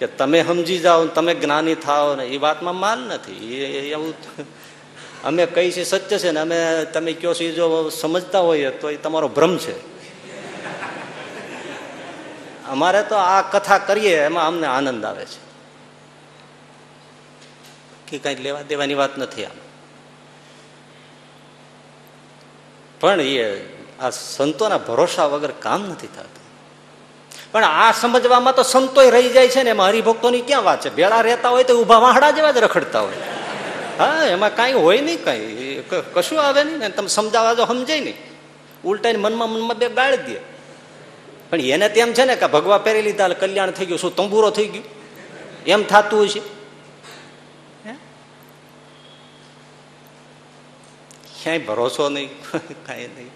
કે તમે સમજી જાઓ, તમે જ્ઞાની થાઓ ને, એ વાતમાં માલ નથી. એવું અમે કહીએ છીએ સત્ય છે ને, અમે તમે કહો છો જો સમજતા હોઈએ તો એ તમારો ભ્રમ છે. અમારે તો આ કથા કરીએ એમાં અમને આનંદ આવે છે કે કઈ લેવા દેવાની વાત નથી. આમ પણ એ આ સંતોના ભરોસા વગર કામ નથી થતું. પણ આ સમજવામાં તો સંતોય રહી જાય છે ને, એમાં હરિભક્તોની ક્યાં વાત છે? ભેળા રહેતા હોય તો ઊભા વાહડા જેવા જ રખડતા હોય. હા, એમાં કાંઈ હોય નહીં, કાંઈ કશું આવે નહીં ને. તમે સમજાવવા તો સમજાય નહીં, ઉલટાઈને મનમાં બે ગાળ દે. પણ એને તેમ છે ને કે ભગવા પહેરી લીધા કલ્યાણ થઈ ગયું, શું તંબુરો થઈ ગયું એમ થતું હોય છે. ક્યાંય ભરોસો નહીં, કાંઈ નહીં.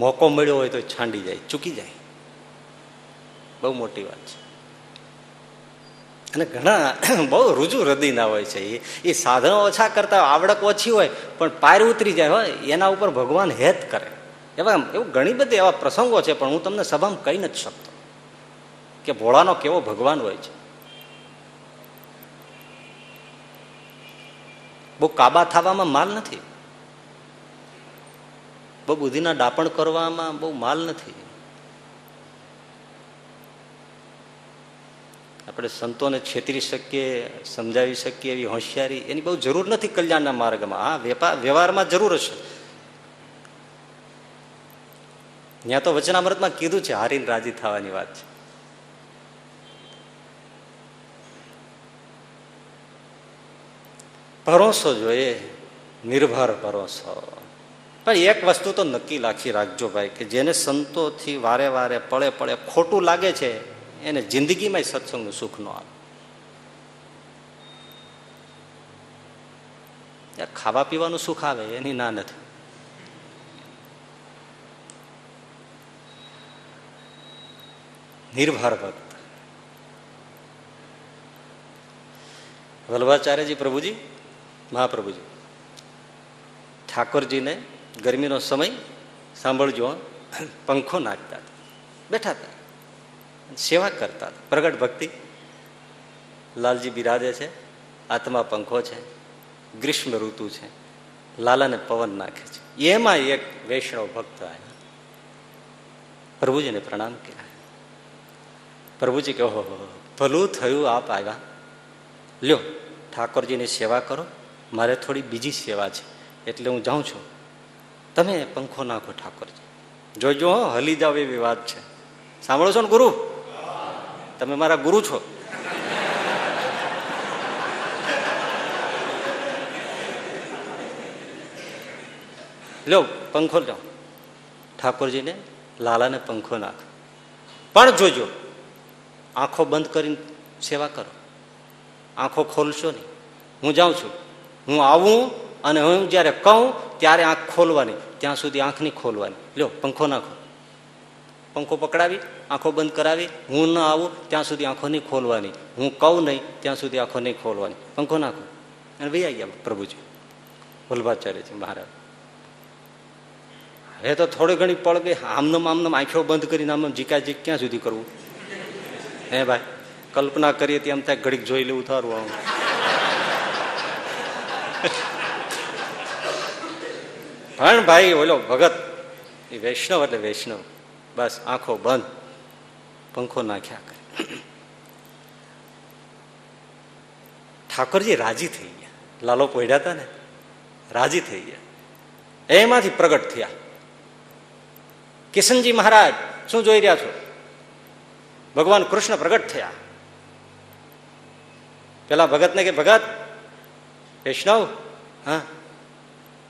મોકો મળ્યો હોય તો છાંડી જાય, ચૂકી જાય, બહુ મોટી વાત છે. અને ઘણા બહુ રુજુ હૃદયના હોય છે, એ સાધનો ઓછા કરતા, આવડત ઓછી હોય, પણ પાર ઉતરી જાય હોય એના ઉપર ભગવાન હેત કરે. એવા એવું ઘણી બધી એવા પ્રસંગો છે, પણ હું તમને સભામાં કહી નથી શકતો કે ભોળાનો કેવો ભગવાન હોય છે. બહુ કાબા થવામાં માલ નથી, બહુ બુદ્ધિના ડાપણ કરવામાં બહુ માલ નથી. આપણે સંતોને છેતરી શકીએ, સમજાવી શકીએ એવી હોશિયારી એની બહુ જરૂર નથી કલ્યાણના માર્ગમાં. હા, વ્યવહારમાં જરૂર હશે. ત્યાં તો વચનામૃતમાં કીધું છે, હારીને રાજી થવાની વાત છે. ભરોસો જોઈએ, નિર્ભર ભરોસો. પણ એક વસ્તુ તો નક્કી રાખજો ભાઈ, કે જેને સંતોથી વારે વારે પળે પળે ખોટું લાગે છે એને જિંદગીમાં સત્સંગનું સુખ ન આવે. યાર, ખાવા પીવાનું સુખ આવે એની ના નથી. નિર્ભર ભક્ત વલ્લભાચાર્ય જી પ્રભુજી મહાપ્રભુજી ઠાકોરજીને ગરમીનો સમય સાંભળજો પંખો નાખતા હતા, બેઠા હતા, સેવા કરતા હતા, પ્રગટ ભક્તિ. લાલજી બિરાજે છે, હાથમાં પંખો છે, ગ્રીષ્મ ઋતુ છે, લાલાને પવન નાખે છે. એમાં એક વૈષ્ણવ ભક્ત આવ્યા, પ્રભુજીને પ્રણામ કર્યા. પ્રભુજી કે ઓહો ભલું થયું આપ આવ્યા, લ્યો ઠાકોરજીની સેવા કરો, મારે થોડી બીજી સેવા છે એટલે હું જાઉં છું, તમે પંખો નાખો ઠાકોરજી, જોજો હો હલી જાવ એવી વાત છે. સાંભળો છો ને ગુરુ, તમે મારા ગુરુ છો. લ્યો પંખો જાઓ, ઠાકોરજીને લાલાને પંખો નાખો, પણ જોજો આંખો બંધ કરીને સેવા કરો, આંખો ખોલશો નહીં. હું જાઉં છું, હું આવું અને હું જ્યારે કહું ત્યારે આંખ ખોલવાની, ત્યાં સુધી આંખ નહીં ખોલવાની. લ્યો પંખો નાખો, પંખો પકડાવી, આંખો બંધ કરાવી, હું ન આવું ત્યાં સુધી આંખો નહીં ખોલવાની, હું કહું નહીં ત્યાં સુધી આંખો નહીં ખોલવાની, પંખો નાખો. અને ભાઈ આવી ગયા પ્રભુજી વલ્લભાચાર્યજી મહારાજ. હવે તો થોડી ઘણી પળ ગઈ, આમનમ આમનમ આંખો બંધ કરીને આમ જીકાજીક ક્યાં સુધી કરવું હે ભાઈ. કલ્પના કરીએ તેમ થાય ઘડીક જોઈ લેવું થારું. આવું પણ ભાઈ ઓલો ભગત એ વૈષ્ણવ એટલે વૈષ્ણવ, બસ આંખો બંધ પંખો નાખ્યા કરે. ઠાકોરજી રાજી થઈ ગયા, લાલો પોઢ્યા હતા ને, રાજી થઈ ગયા, એમાંથી પ્રગટ થયા. કિશનજી મહારાજ શું જોઈ રહ્યા છો? ભગવાન કૃષ્ણ પ્રગટ થયા. પેલા ભગતને કે ભગત વૈષ્ણવ, હા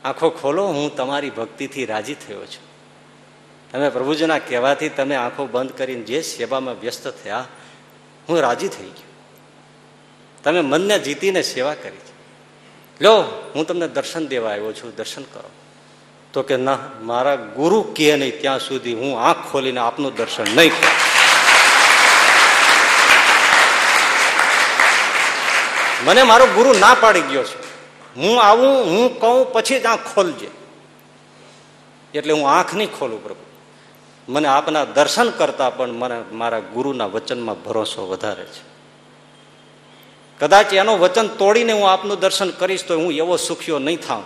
આંખો ખોલો, હું તમારી ભક્તિથી રાજી થયો છું. તમે પ્રભુજીના કહેવાથી તમે આંખો બંધ કરીને જે સેવામાં વ્યસ્ત થયા, હું રાજી થઈ ગયો. તમે મનને જીતીને સેવા કરી છે. લો હું તમને દર્શન દેવા આવ્યો છું, દર્શન કરો. તો કે ના, મારા ગુરુ કહે નહીં ત્યાં સુધી હું આંખ ખોલીને આપનું દર્શન નહીં કરું. મને મારો ગુરુ ના પાડી ગયો છે, હું આવું હું કહું પછી જ આંખ ખોલજે, એટલે હું આંખ નહીં ખોલું. પ્રભુ મને આપના દર્શન કરતા પણ મને મારા ગુરુના વચનમાં ભરોસો વધારે છે. કદાચ એનો વચન તોડીને હું આપનું દર્શન કરીશ તો હું એવો સુખ્યો નહીં થાઉં,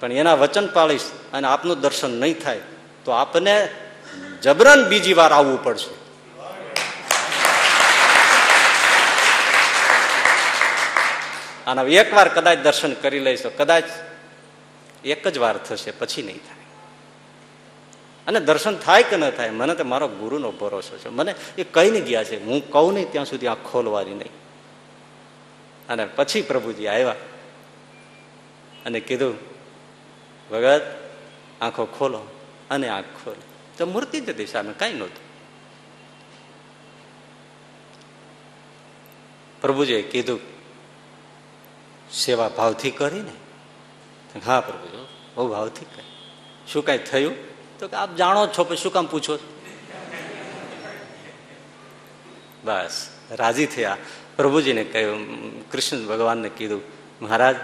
પણ એના વચન પાળીશ અને આપનું દર્શન નહીં થાય તો આપને જબરન બીજી વાર આવવું પડશે. અને એક વાર કદાચ દર્શન કરી લઈશ તો કદાચ એક જ વાર થશે, પછી નહીં થાય. અને દર્શન થાય કે ન થાય, મને તો મારો ગુરુનો ભરોસો છે. મને એ કહીને ગયા છે હું કહું નહીં ત્યાં સુધી આંખ ખોલવાની નહીં. અને પછી પ્રભુજી આવ્યા અને કીધું ભગત આંખો ખોલો, અને આંખ ખોલો તો મૂર્તિ જ હતી સામે, કાંઈ નહોતું. પ્રભુજીએ કીધું સેવા ભાવથી કરીને. હા પ્રભુ બહુ ભાવથી કરી. શું કાંઈ થયું? તો કે આપ જાણો છો, પછી શું કામ પૂછો? બસ રાજી થયા. પ્રભુજીને કહ્યું, કૃષ્ણ ભગવાનને કીધું મહારાજ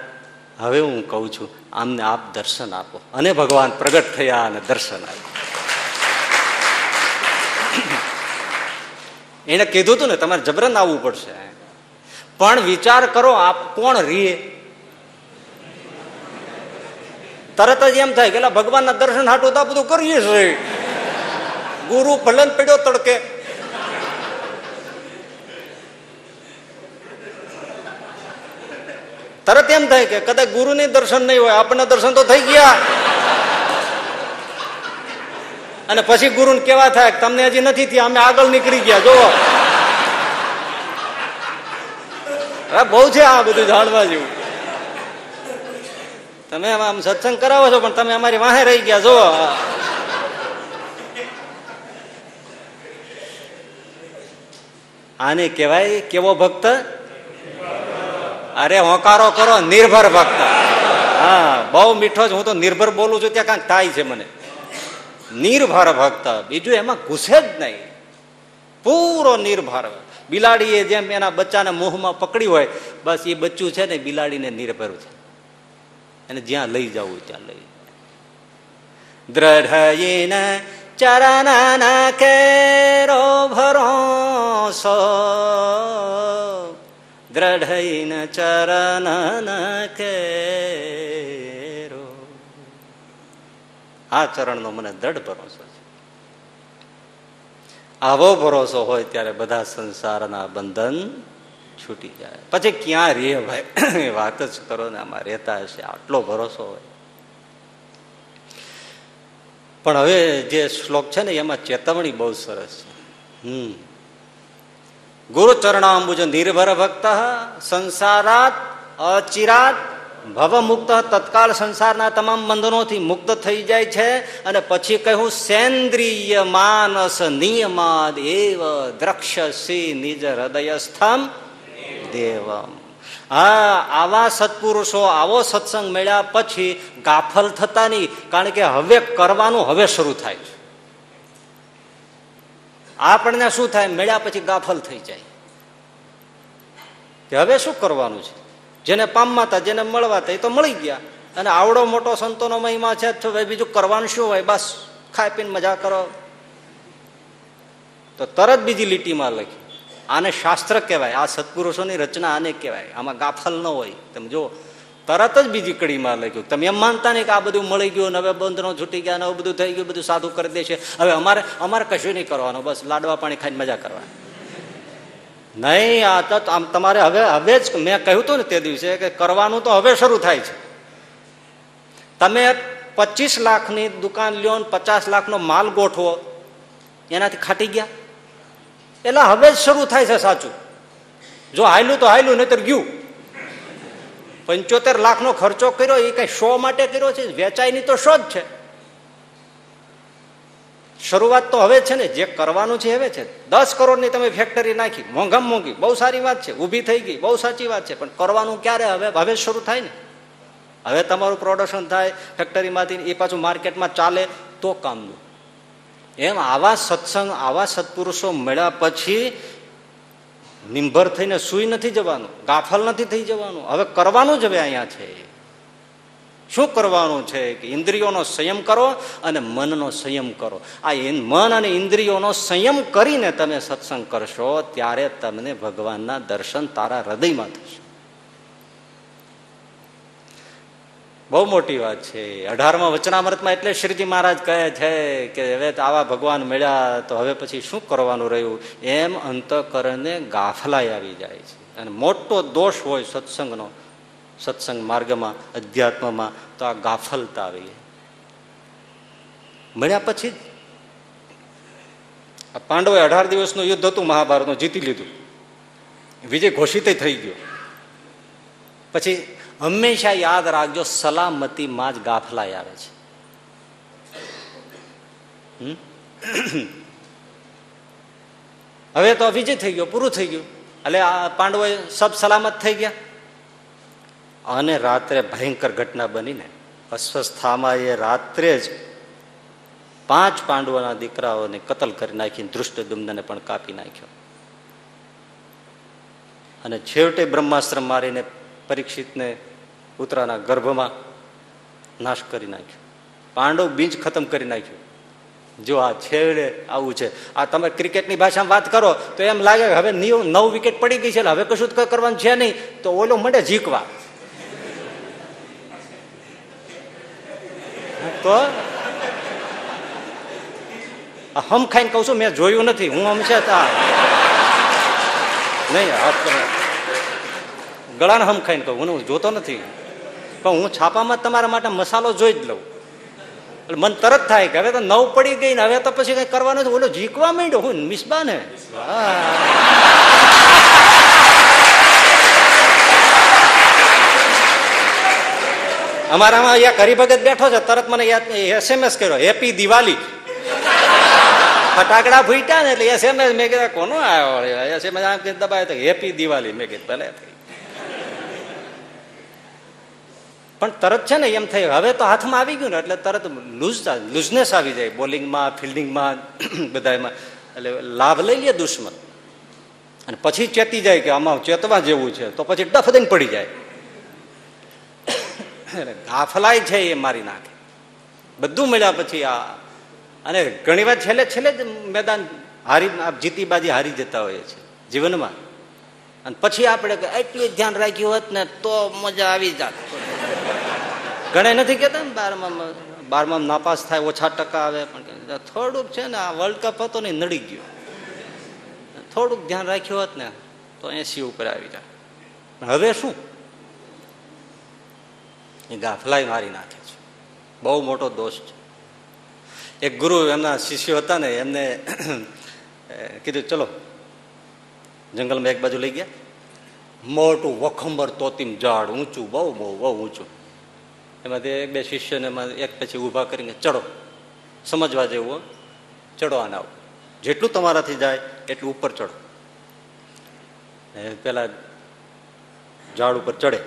હવે હું કહું છું આમને આપ દર્શન આપો. અને ભગવાન પ્રગટ થયા અને દર્શન આપ્યું. એને કીધું હતું ને તમારે જબરન આવવું પડશે, પણ વિચાર કરો આપ કોણ રીએ. તરત જ એમ થાય કે ભગવાનના દર્શન હાટું તો બધું કરીએ છે, ગુરુ ભલન પડ્યો તડકે. તરત એમ થાય કે કદાચ ગુરુ ને દર્શન નહીં હોય, આપણને દર્શન તો થઈ ગયા. અને પછી ગુરુને કેવા થાય તમને હજી નથી થયા, અમે આગળ નીકળી ગયા, જોવો બહુ છે આ બધું જાણવા જેવું. તમે આમ સત્સંગ કરાવો છો પણ તમે અમારી વાહે રહી ગયા, જો આને કહેવાય કેવો ભક્ત? અરે હોંકારો કરો, નિર્ભર ભક્ત. હા બહુ મીઠો છે, હું તો નિર્ભર બોલું છું ત્યાં કાંઈક થાય છે મને. નિર્ભર ભક્ત બીજું એમાં ઘૂસે જ નહીં, પૂરો નિર્ભર. બિલાડીએ જેમ એના બચ્ચાને મોહમાં પકડી હોય, બસ એ બચ્ચું છે ને બિલાડીને નિર્ભર છે, એને જ્યાં લઈ જવું ત્યાં લઈ. દ્રઢયે ન ચરણના કેરો ભરોસો, દ્રઢયે ન ચરણના કેરો, આ ચરણનો મને દ્રઢ ભરોસો છે. આવો ભરોસો હોય ત્યારે બધા સંસારના બંધન છૂટી જાય. પછી ક્યાં રે ભાઈ, વાત જ કરો ને, આમાં રહેતા હશે આટલો ભરોસો હોય. પણ હવે જે શ્લોક છે ને એમાં ચેતવણી બહુ સરસ છે. ગુરુ ચરણાંબુજ નિર્ભર ભક્ત સંસારાત અચિરાત ભવ મુક્ત, તત્કાળ સંસારના તમામ બંધનોથી મુક્ત થઈ જાય છે. અને પછી કહ્યું સેન્દ્રિય માનસ નિયમાદ એવ દ્રક્ષ્યસી નિજ હૃદયસ્થમ દેવમ. હા, આવા સત્પુરુષો, આવો સત્સંગ મળ્યા પછી ગાફલ થતા નહીં, કારણ કે હવે કરવાનું હવે શરૂ થાય છે. આપણને શું થાય, મળ્યા પછી ગાફલ થઈ જાય કે હવે શું કરવાનું છે. જેને પામવા હતા, જેને મળવા હતા, એ તો મળી ગયા. અને આવડો મોટો સંતોનો મહિમા છે, તો ભાઈ બીજું કરવાનું શું હોય, બસ ખાઈ પીને મજા કરો. તો તરત બીજી લીટીમાં લખી. આને શાસ્ત્ર કહેવાય, આ સત્પુરુષોની રચના આને કહેવાય, આમાં ગાફલ ન હોય. તમે જો તરત જ બીજી કડીમાં લખ્યું. તમે એમ માનતા નહીં કે આ બધું મળી ગયું ને હવે બંધનો છૂટી ગયા ને હવે બધું થઈ ગયું, બધું સાધુ કરી દેશે, હવે અમારે કશું નહીં કરવાનું, બસ લાડવા પાણી ખાઈને મજા કરવાની. નહીં, આ તો આમ તમારે હવે હવે જ મેં કહ્યું હતું ને તે દિવસે કે કરવાનું તો હવે શરૂ થાય છે. તમે 25 લાખની દુકાન લ્યો ને 50 લાખનો માલ ગોઠવો, એનાથી ખાટી ગયા? એટલે હવે જ શરૂ થાય છે સાચું. જો હાયલું તો હાયલું, નહીતર ગયું. 75 લાખનો ખર્ચો કર્યો એ કઈ શો માટે કર્યો છે? વેચાયની તો શો જ છે. શરૂઆત તો હવે છે ને, જે કરવાનું છે હવે છે. 10 કરોડની તમે ફેક્ટરી નાખી, મોંઘામાં મોંઘી, બહુ સારી વાત છે, ઊભી થઈ ગઈ, બહુ સાચી વાત છે, પણ કરવાનું ક્યારે? હવે હવે શરૂ થાય ને. હવે તમારું પ્રોડક્શન થાય ફેક્ટરીમાંથી, એ પાછું માર્કેટમાં ચાલે તો કામનું. એમ આવા સત્સંગ, આવા સત્પુરુષો મળ્યા પછી નિંભર થઈને સૂઈ નથી જવાનું, ગાફલ નથી થઈ જવાનું, હવે કરવાનું જ હવે અહીંયા છે. શું કરવાનું છે કે ઇન્દ્રિયોનો સંયમ કરો અને મનનો સંયમ કરો. આ મન અને ઇન્દ્રિયોનો સંયમ કરીને તમે સત્સંગ કરશો ત્યારે તમને ભગવાનના દર્શન તારા હૃદયમાં થશે. બહુ મોટી વાત છે. 18મા વચનામૃતમાં એટલે શ્રીજી મહારાજ કહે છે કે હવે આવા ભગવાન મળ્યા તો હવે પછી શું કરવાનું રહ્યું. એમ અંતઃકરણને ગાફલાઈ આવી જાય છે. અને મોટો દોષ હોય સત્સંગનો, સત્સંગ માર્ગમાં, અધ્યાત્મમાં, તો આ ગાફલતા આવી. મળ્યા પછી જ પાંડવે 18 દિવસનું યુદ્ધ હતું મહાભારતનું, જીતી લીધું, વિજય ઘોષિત થઈ ગયો. પછી હંમેશા યાદ રાખજો, સલામતીમાં જ ગાફલાઈ આવે છે. હવે તો વિજય થઈ ગયો, પૂરું થઈ ગયું, એટલે આ પાંડવો સબ સલામત થઈ ગયા. અને રાત્રે ભયંકર ઘટના બનીને અસ્વસ્થામાં એ રાત્રે જ 5 પાંડવોના દીકરાઓને કતલ કરી નાખીને ધૃષ્ટદ્યુમ્નને પણ કાપી નાખ્યો. અને છેવટે બ્રહ્માસ્ત્ર મારીને પરીક્ષિતને ઉત્તરાના ગર્ભમાં નાશ કરી નાખ્યો. પાંડવ બીજ ખતમ કરી નાખ્યું. જો આ છેવડે આવું છે. આ તમે ક્રિકેટની ભાષામાં વાત કરો તો એમ લાગે હવે 9 વિકેટ પડી ગઈ છે, હવે કશું જ કરવાનું છે નહીં, તો ઓલો મને જીકવા તો હમ ખાઈને કઉ છું, મેં જોયું નથી, હું હમશે નહીં, ગળાને હમ ખાઈને કહું, હું જોતો નથી, પણ હું છાપામાં તમારા માટે મસાલો જોઈ જ લઉં. એટલે મને તરત થાય કે હવે તો 9 પડી ગઈ ને હવે તો પછી કઈ કરવાનું નથી, ઓલો જીકવા માંડ્યો હું મિસ્બા ને. અમારામાં એક હરિભગત બેઠો છે, તરત મને એસએમએસ કર્યો, હેપી દિવાળી. ફટાકડા ફૂટ્યા ને એટલે એસએમએસ મેં કીધા કોનો આવ્યો, એસએમએસ આમ કઈ દબાયો તો હેપી દિવાળી મેં કીધું ભલે થઈ. પણ તરત છે ને એમ થયું હવે તો હાથમાં આવી ગયું ને એટલે તરત લૂઝનેસ આવી જાય, બોલિંગમાં, ફિલ્ડિંગમાં, બધામાં, એટલે લાભ લઈ લે દુશ્મન. અને પછી ચેતી જાય કે આમાં ચેતવા જેવું છે, તો પછી ડફ દઈને પડી જાય. ગાફલાઈ છે એ મારી નાખે બધું મળ્યા પછી આ. અને ઘણી વાર છેલ્લે છેલ્લે જ મેદાન હારી જીતી બાજી હારી જતા હોઈએ છીએ જીવનમાં, અને પછી આપણે એટલું જ ધ્યાન રાખ્યું હોત ને તો મજા આવી જાત. ઘણા નથી કહેતા ને બારમા નાપાસ થાય, ઓછા ટકા આવે, પણ થોડુંક છે ને આ વર્લ્ડ કપ હતો ને નડી ગયો, થોડુંક ધ્યાન રાખ્યું હોત ને તો 80 ઉપર આવી જાય. પણ હવે શું, એ ગાફલાઈ મારી નાખે છે, બહુ મોટો દોષ છે. એક ગુરુ એમના શિષ્યો હતા ને એમને કીધું ચલો જંગલમાં એક બાજુ લઈ ગયા, મોટું વખંબર તોતીમ ઝાડ ઊંચું બહુ બહુ બહુ ઊંચું, એમાંથી એક બે શિષ્યને એક પછી ઊભા કરીને ચડો, સમજવા જેવું ચડો, આને આવો જેટલું તમારાથી જાય એટલું ઉપર ચડો. પેલા ઝાડ ઉપર ચડે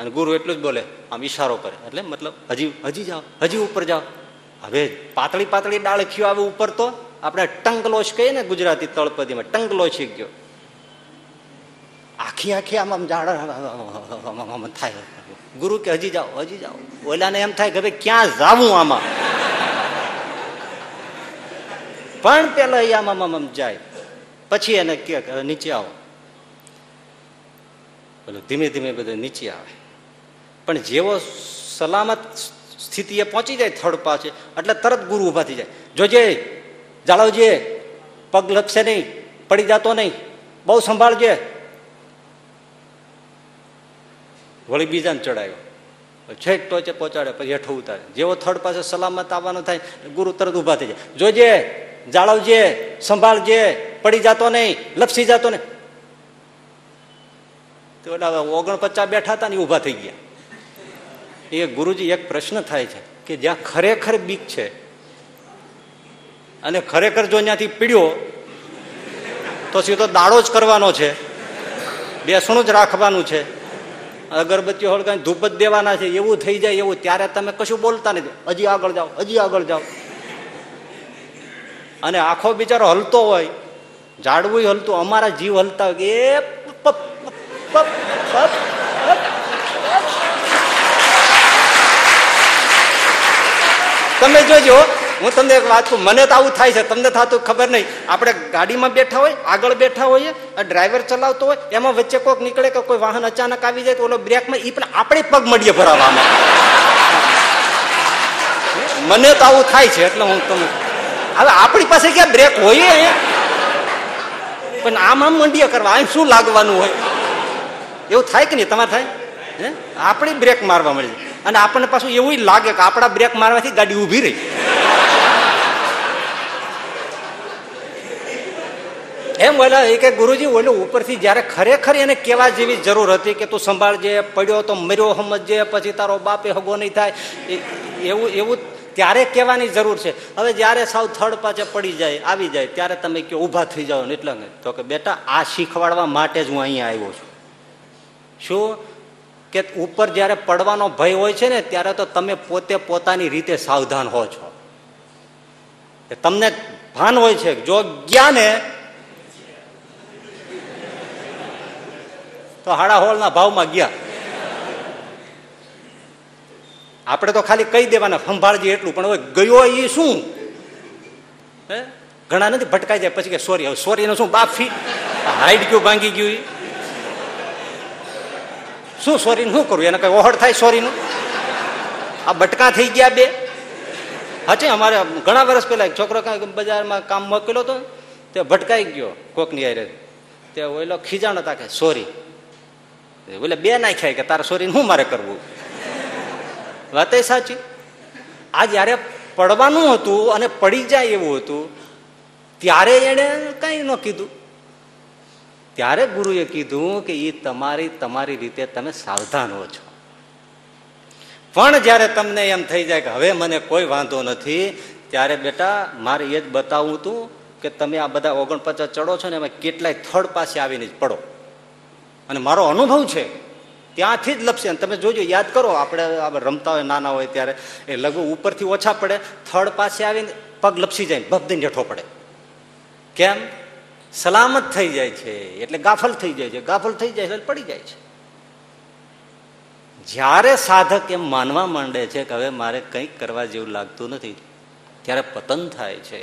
અને ગુરુ એટલું જ બોલે, આમ ઈશારો કરે, એટલે મતલબ હજી હજી જાઓ, હજી ઉપર જાઓ. હવે પાતળી પાતળી ડાળખીઓ આવે ઉપર, તો આપણે ટંકલોશ કહીએ ને ગુજરાતી તળપદીમાં, ટંકલોશ ગયો આખી આખી આમ આમ ઝાડ થાય. ગુરુ કે હજી જાઓ હજી જાઓ. ઓલાને એમ થાય કે ભાઈ ક્યાં જાવું આમાં, પણ પેલા આમ આમ જાય. પછી એને કે નીચે આવો, પેલું ધીમે ધીમે બધું નીચે આવે, પણ જેવો સલામત સ્થિતિએ પહોંચી જાય થડ પાસે એટલે તરત ગુરુ ઉભા થઈ જાય. જોજે જાળવજે, પગ લપસે નહીં, પડી જતો નહીં, બહુ સંભાળજે. વળી બીજાને ચડાયો, છેક ટોચે પહોંચાડે, પછી હેઠો ઉતારે. જેવો થડ પાસે સલામત આવવાનો થાય ગુરુ તરત ઉભા થઈ જાય, જોજે જાળવજે, સંભાળજે, પડી જતો નહીં, લપસી જતો નહીં. તો 49 બેઠા હતા ને ઉભા થઈ ગયા. એ ગુરુજી એક પ્રશ્ન થાય છે કે જ્યાં ખરેખર બીક છે અને ખરેખર જો ત્યાંથી પીડ્યો તો સીધો દાડો જ કરવાનો છે, બેસણું જ રાખવાનું છે, અગરબત્તી હોય કઈ ધૂપ જ દેવાના છે, એવું થઈ જાય એવું. ત્યારે તમે કશું બોલતા નથી, હજી આગળ જાઓ, હજી આગળ જાઓ. અને આખો બિચારો હલતો હોય, ઝાડવું હલતું, અમારા જીવ હલતા હોય એ તમે જોજો. હું તમને એક વાત કહું, મને તો આવું થાય છે, તમને થતું ખબર નહીં. આપણે ગાડીમાં બેઠા હોય, આગળ બેઠા હોઈએ, ડ્રાઈવર ચલાવતો હોય, એમાં વચ્ચે કોઈક નીકળે કે કોઈ વાહન અચાનક આવી જાય તો ઓલો બ્રેકમાં ઈ પણ આપણે પગ મળીએ ભરાવામાં. મને તો આવું થાય છે, એટલે હું તમને હવે આપણી પાસે ક્યાં બ્રેક હોય, પણ આમ આમ મંડીએ કરવા, આમ શું લાગવાનું હોય, એવું થાય કે નહીં? તમારે થાય? હે, આપણે બ્રેક મારવા મળી અને આપણને પાછું એવું લાગે કે આપણા બ્રેક મારવાથી ગાડી ઊભી રહી. એમ ઓલા એ કે ગુરુજી ઓલું ઉપરથી જયારે ખરેખર એને કહેવા જેવી જરૂર હતી કે તું સંભાળજે, પડ્યો તો મર્યો સમજજે, પછી તારો બાપે હગો નહીં થાય, એવું ત્યારે કહેવાની જરૂર છે. હવે જયારે સાવ થર્ડ પાછે પડી જાય, આવી જાય, ત્યારે તમે કે ઊભા થઈ જાઓ ને. એટલે તો કે બેટા, આ શીખવાડવા માટે જ હું અહીંયા આવ્યો છું. શું કે ઉપર જયારે પડવાનો ભય હોય છે ને ત્યારે તો તમે પોતે પોતાની રીતે સાવધાન હો છો, તમને ભાન હોય છે, જો ગયા ને તો હાડા હોળના ભાવમાં ગયા. આપણે તો ખાલી કહી દેવાના સંભાળજે એટલું, પણ હવે ગયો એ શું, હે, ઘણા નથી ભટકાઈ જાય પછી કે સોરી. હવે સોરી નો શું બાફી હાઈડ ક્યુ ભાંગી ગયું એ શું સોરીનું શું કરવું, એને કઈ ઓહડ થાય સોરીનું? આ બટકા થઈ ગયા બે. હાચે અમારે ઘણા વર્ષ પહેલા એક છોકરો બજારમાં કામ મોકલ્યો હતો, તે ભટકાઈ ગયો કોકની આરે, તે ઓલો ખીજાણ હતા કે સોરી, ઓલે બે નાખ્યા કે તારે સોરીનું શું મારે કરવું. વાત એ સાચી, આ જયારે પડવાનું હતું અને પડી જાય એવું હતું ત્યારે એને કઈ ન કીધું. ત્યારે ગુરુએ કીધું કે એ તમારી રીતે તમે સાવધાન હો છો. પણ જ્યારે તમને એમ થઈ જાય કે હવે મને કોઈ વાંધો નથી, ત્યારે બેટા મારે એ જ બતાવું હતું કે તમે આ બધા 49 ચડો છો ને એમાં કેટલાય થડ પાસે આવીને જ પડો, અને મારો અનુભવ છે, ત્યાંથી જ લપસે. અને તમે જોજો, યાદ કરો, આપણે રમતા હોય નાના હોય ત્યારે એ લઘુ ઉપરથી ઓછા પડે, થડ પાસે આવીને પગ લપસી જાય, ભબ દઈને હેઠો પડે. કેમ? સલામત થઈ જાય છે એટલે ગાફલ થઈ જાય છે, ગાફલ થઈ જાય એટલે પડી જાય છે. જ્યારે સાધક એમ માનવા માંડે છે કે હવે મારે કંઈક કરવા જેવું લાગતું નથી ત્યારે પતન થાય છે.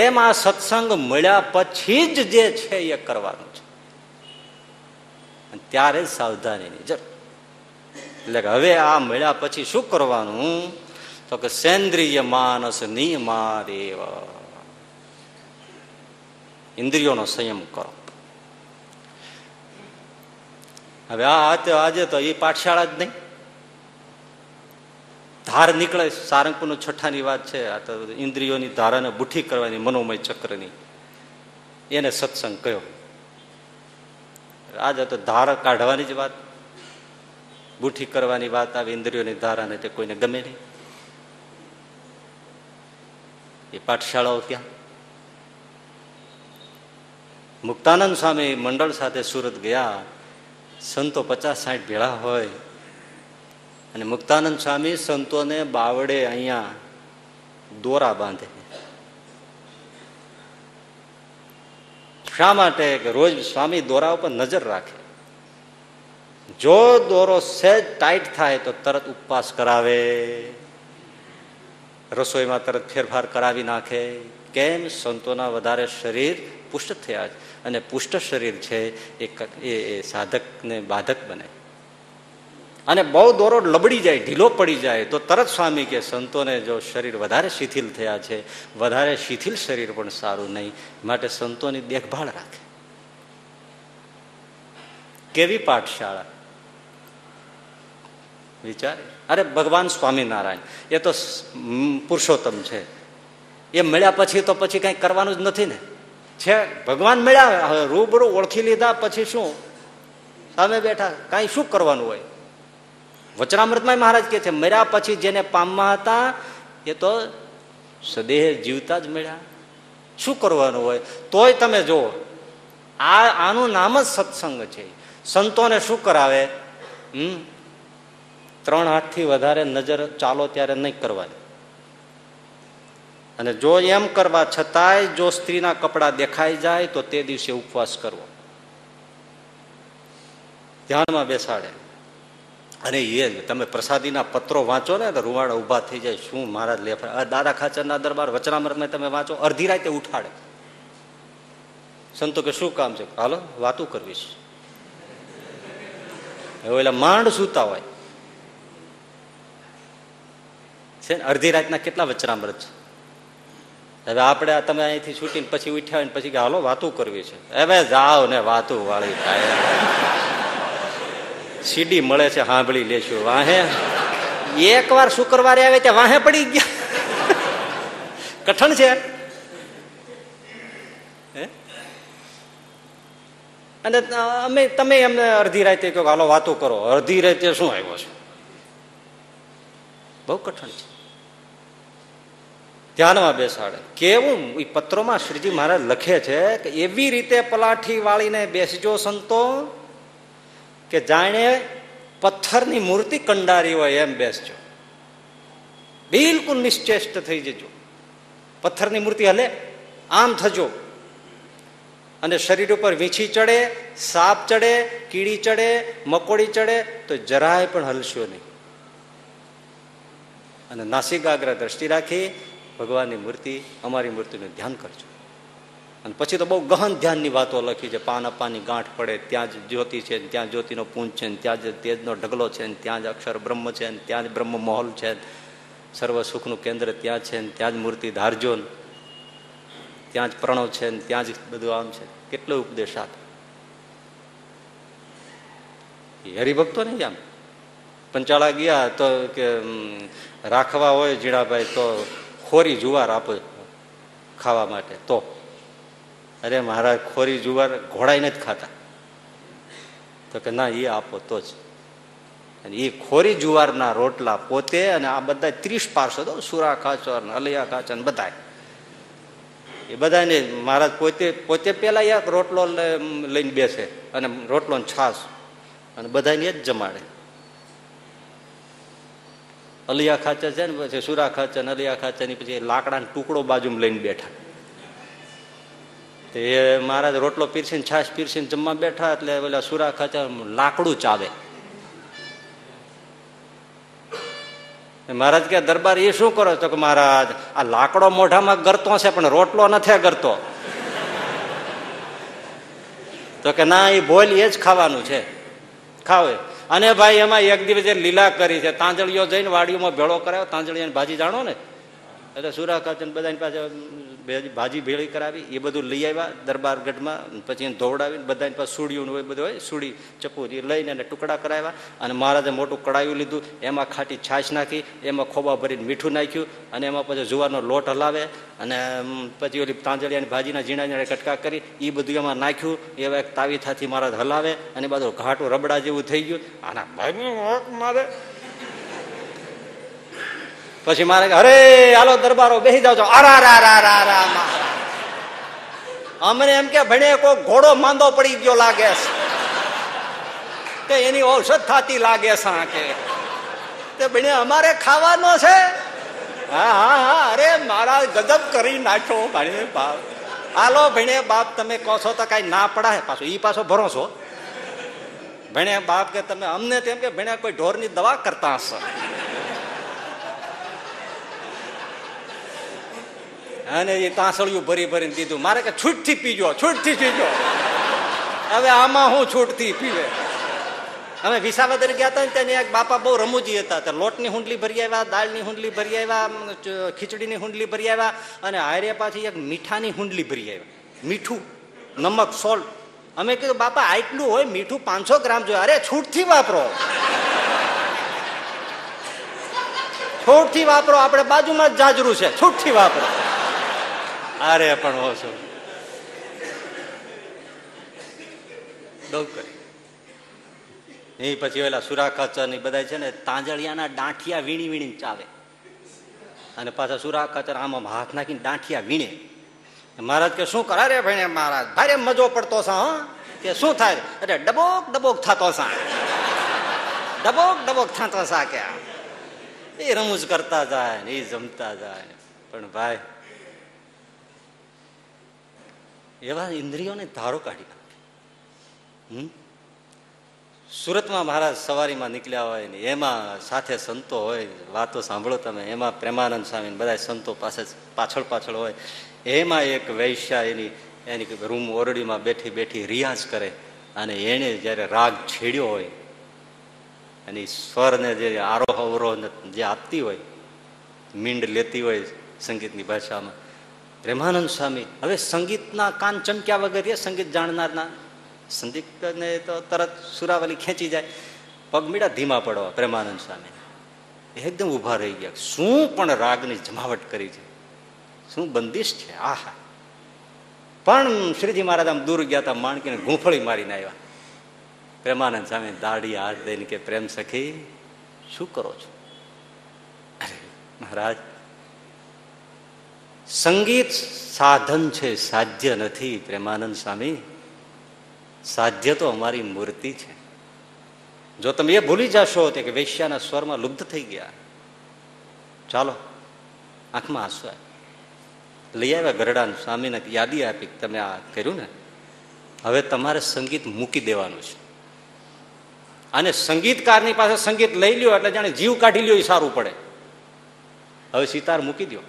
એમ આ સત્સંગ મળ્યા પછી જ જે છે એ કરવાનું છે, ત્યારે સાવધાનીની જરૂર. એટલે કે હવે આ મળ્યા પછી શું કરવાનું તો કે સેન્દ્રિય માનસ નિયમાદેવ, ઇન્દ્રિયોનો સંયમ કરો. હવે આજે તો એ પાઠશાળા જ નહીં, ધાર નીકળે. સારંગપુર નું છઠ્ઠાની વાત છે. આ તો ઇન્દ્રિયોની ધારાને બુઠી કરવાની, મનોમય ચક્રની, એને સત્સંગ કયો. આજે તો ધારા કાઢવાની જ વાત, બુઠી કરવાની વાત આવી ઇન્દ્રિયોની ધારાને, તે કોઈને ગમે નહીં. એ પાઠશાળાઓ ત્યાં મુક્તાનંદ સ્વામી મંડળ સાથે સુરત ગયા. સંતો 50-60 ભેળા હોય અને મુક્તાનંદ સ્વામી સંતોને બાવડે અહીંયા દોરા બાંધે. શા માટે? કે રોજ સ્વામી દોરા ઉપર નજર રાખે. જો દોરો સહેજ ટાઈટ થાય તો તરત ઉપવાસ કરાવે, રસોઈમાં તરત ફેરફાર કરાવી નાખે. કેમ? સંતોના વધારે શરીર પુષ્ટ થયા છે અને પુષ્ટ શરીર છે એ સાધકને બાધક બને. અને બહુ દોરો લબડી જાય, ઢીલો પડી જાય તો તરત સ્વામી કે સંતોને જો શરીર વધારે શિથિલ થયા છે, વધારે શિથિલ શરીર પણ સારું નહીં, માટે સંતોની દેખભાળ રાખે. કેવી પાઠશાળા વિચારે! અરે ભગવાન સ્વામિનારાયણ એ તો પુરુષોત્તમ છે, એ મળ્યા પછી તો પછી કંઈ કરવાનું જ નથી ને. છે ભગવાન મળ્યા, હવે રૂબરૂ ઓળખી લીધા પછી શું? સામે બેઠા, કાંઈ શું કરવાનું હોય? વચનામૃતમાં મહારાજ કહે છે મળ્યા પછી જેને પામવા હતા એ તો સદેહ જીવતા જ મળ્યા, શું કરવાનું હોય? તોય તમે જુઓ, આનું નામ જ સત્સંગ છે. સંતોને શું કરાવે? 3 હાથથી વધારે નજર ચાલો ત્યારે નહીં કરવાની. અને જો એમ કરવા છતાંય જો સ્ત્રીના કપડાં દેખાઈ જાય તો તે દિવસે ઉપવાસ કરવો, ધ્યાનમાં બેસાડે. અને એ તમે પ્રસાદીના પત્રો વાંચો ને તો રૂવાડા ઊભા થઈ જાય. શું મહારાજ લેફા દાદા ખાચરના દરબાર વચનામૃતમાં તમે વાંચો, અડધી રાતે ઉઠાડે. સંતો કે શું કામ છે? હાલો વાતું કરવી છે. એવું એટલે માંડ સૂતા હોય છે ને, અડધી રાતના કેટલા વચનામૃત છે. હવે આપણે તમે અહીંથી છૂટીને પછી ઉઠ્યા હોય ને પછી હાલો વાતું કરવી છે, હવે જાઓ ને વાતું વાળી થાય. સીડી મળે છે સાંભળી લેશું. વાહે એક વાર શુક્રવારે આવે ત્યાં વાહે પડી ગયા. કઠણ છે. અને તમે એમને અડધી રાતે કહો હાલો વાતું કરો, અડધી રાતે શું આવ્યો છે? બહુ કઠણ છે, ધ્યાનમાં બેસાડે. કેવું એ પત્રોમાં શ્રીજી મહારાજ લખે છે કે એવી રીતે પલાઠી વાળીને બેસજો સંતો કે જાણે પથ્થરની મૂર્તિ કંડારી હોય એમ બેસજો, બિલકુલ નિશ્ચેષ્ટ થઈ જજો. પથ્થરની મૂર્તિ હલે આમ થજો અને શરીર ઉપર વીંછી ચડે, સાપ ચડે, કીડી ચડે, મકોડી ચડે તો જરાય પણ હલશો નહીં. અને નાસિકાગ્ર દ્રષ્ટિ રાખી ભગવાનની મૂર્તિ, અમારી મૂર્તિનું ધ્યાન કરજો. અને પછી તો બહુ ગહન ધ્યાનની વાતો લખી છે. પાન પાની ગાંઠ પડે ત્યાં જ જ્યોતિ છે, ત્યાં જ્યોતિનો પૂંજ છે, ત્યાં જ તેજનો ઢગલો છે, ત્યાં જ અક્ષર બ્રહ્મ છે, ત્યાં જ બ્રહ્મ મહોલ છે, સર્વ સુખનું કેન્દ્ર ત્યાં છે, ત્યાં જ મૂર્તિ ધારજો, ત્યાં જ પ્રણવ છે, ત્યાં જ બધું આમ છે. કેટલો ઉપદેશ આપે હરિભક્તો નહીં. આમ પંચાળા ગયા તો કે રાખવા હોય જીણાભાઈ તો ખોરી જુવાર આપો ખાવા માટે. તો અરે મહારાજ ખોરી જુવાર ઘોડાઈ નથી ખાતા. તો કે ના, એ આપો તો જ. અને એ ખોરી જુવારના રોટલા પોતે અને આ બધા 30 પાર્ષદો સુરા ખાચર ને અલિયા ખાચર ને બધા એ બધાને મહારાજ પોતે પેલા એક રોટલો લઈને બેસે અને રોટલો ને છાશ અને બધાને જ જમાડે. અલિયા ખાચર છે ને પછી સુરા ખાચર, અલિયા ખાચર ની પછી લાકડાનો ટુકડો બાજુમાં લઈને બેઠા. તો એ મહારાજ રોટલો પીરસીને છાશ પીરસીને જમવા બેઠા એટલે પેલા સુરા ખાચર લાકડું ચાવે. મહારાજ કે દરબાર એ શું કરો? તો કે મહારાજ આ લાકડો મોઢામાં ગરતો છે પણ રોટલો નથી ગરતો. તો કે ના, એ બોલ એ જ ખાવાનું છે, ખાવે. અને ભાઈ એમાં એક દિવસ લીલા કરી છે, તાંજળીઓ જઈને વાડીઓમાં ભેળો કરાવ્યો, તાંજળીયાની ભાજી જાણો ને, એટલે સુરા ખાચર બધાની પાસે ભાજી ભેળી કરાવી, એ બધું લઈ આવ્યા દરબાર ગઢમાં. પછી એને ધોવડાવીને બધાની પાસે સુડીયું હોય બધું હોય, સુડી ચપુરી લઈને એને ટુકડા કરાવ્યા. અને મહારાજે મોટું કડાયું લીધું, એમાં ખાટી છાશ નાખી, એમાં ખોબા ભરીને મીઠું નાખ્યું, અને એમાં પછી જુવારનો લોટ હલાવે, અને પછી ઓલી તાંજળિયાની ભાજીના ઝીણા ઝીણા કટકા કરી એ બધું એમાં નાખ્યું. એવા એક તાવીથાથી મહારાજ હલાવે અને બધું ઘાટું રબડા જેવું થઈ ગયું. આના મારે પછી મારે અરે હાલો દરબારો બેસી જાવ છો. અમને એમ કે ભણે કોઈ ઘોડો માંદો પડી ગયો લાગે છે, એની ઔષધ થતી લાગે છે, ભણે અમારે ખાવાનો છે. હા હા હા, અરે મારા ગજબ કરી નાખ્યો ભણે બાપ. હાલો ભણે બાપ તમે કહો છો તો કાંઈ ના પડાય, પાછો ઈ પાછો ભરોસો. ભણે બાપ કે તમે અમને તેમ કે ભણે કોઈ ઢોરની દવા કરતા હશો. અને એ તાંસળિયું ભરી ભરીને દીધું. મારે કે છૂટથી પીજો, છૂટથી પીજો. હવે આમાં હું છૂટથી પીવે? અમે વિસાવદર ગયા હતા ને ત્યાં એક બાપા બહુ રમૂજી હતા, લોટની હુંડલી ભરી આવ્યા, દાળની હુંડલી ભરી આવ્યા, ખીચડીની હુંડલી ભરી આવ્યા, અને હારે પાછી એક મીઠાની હુંડલી ભરી આવ્યા, મીઠું નમક સોલ્ટ. અમે કીધું બાપા આટલું હોય મીઠું 500 ગ્રામ જોઈએ. અરે છૂટથી વાપરો, છૂટથી વાપરો, આપણે બાજુમાં જ જાજરું છે, છૂટથી વાપરો. અરે પણ ઓછો એ પછી ઓલા સુરા ખાચર ની બધા છે ને તાંજળિયાના ડાંઠિયા વીણી વીણીને ચાવે, અને પાછા સુરા ખાચર આમ હાથ નાખીને ડાંઠિયા વીણે. મહારાજ કે શું કરા રે ભાઈ? મહારાજ ભારે મજો પડતો સા હો કે શું થાય? અરે ડબોક ડબોક થતો સા, ડબોક ડબોક થતો સા કે એ રમૂજ કરતા જાય ને એ જમતા જાય. પણ ભાઈ એવા ઇન્દ્રિયોને ધારો કાઢી નાખે. સુરતમાં મહારાજ સવારીમાં નીકળ્યા હોય ને એમાં સાથે સંતો હોય, વાતો સાંભળો તમે, એમાં પ્રેમાનંદ સ્વામી બધા સંતો પાસે પાછળ પાછળ હોય. એમાં એક વૈશ્યા એની રૂમ ઓરડીમાં બેઠી બેઠી રિયાઝ કરે, અને એણે જ્યારે રાગ છેડ્યો હોય અને સ્વરને જે આરોહ અવરોહને જે આપતી હોય, મીંડ લેતી હોય સંગીતની ભાષામાં, પ્રેમાનંદ સ્વામી હવે સંગીતના કાન ચમક્યા વગર એ સંગીત જાણનારના સંદિગ્ધને તો તરત સુરાવલી ખેંચી જાય. પગમીડા ધીમા પડવા પ્રેમાનંદ સ્વામી એકદમ ઊભા રહી ગયા. શું પણ રાગની જમાવટ કરી છે, શું બંદિશ છે. આહા, પણ શ્રીજી મહારાજ આમ દૂર ગયા હતા, માણકીને ગૂંફળી મારીને આવ્યા. પ્રેમાનંદ સ્વામી દાઢી હાથ દઈને કે પ્રેમ સખી શું કરો છો? અરે મહારાજ, સંગીત સાધન છે, સાધ્ય નથી. પ્રેમાનંદ સ્વામી, સાધ્ય તો અમારી મૂર્તિ છે. જો તમે એ ભૂલી જશો તો કે વેશ્યાના સ્વરમાં લુપ્ત થઈ ગયા. ચાલો આંખમાં આંસુ લઈ આવ્યા ગરડાન સ્વામીને યાદી આપી તમે આ કર્યું ને, હવે તમારે સંગીત મૂકી દેવાનું છે. અને સંગીતકારની પાસે સંગીત લઈ લ્યો એટલે જાણે જીવ કાઢી લ્યો એ સારું પડે. હવે સિતાર મૂકી દો,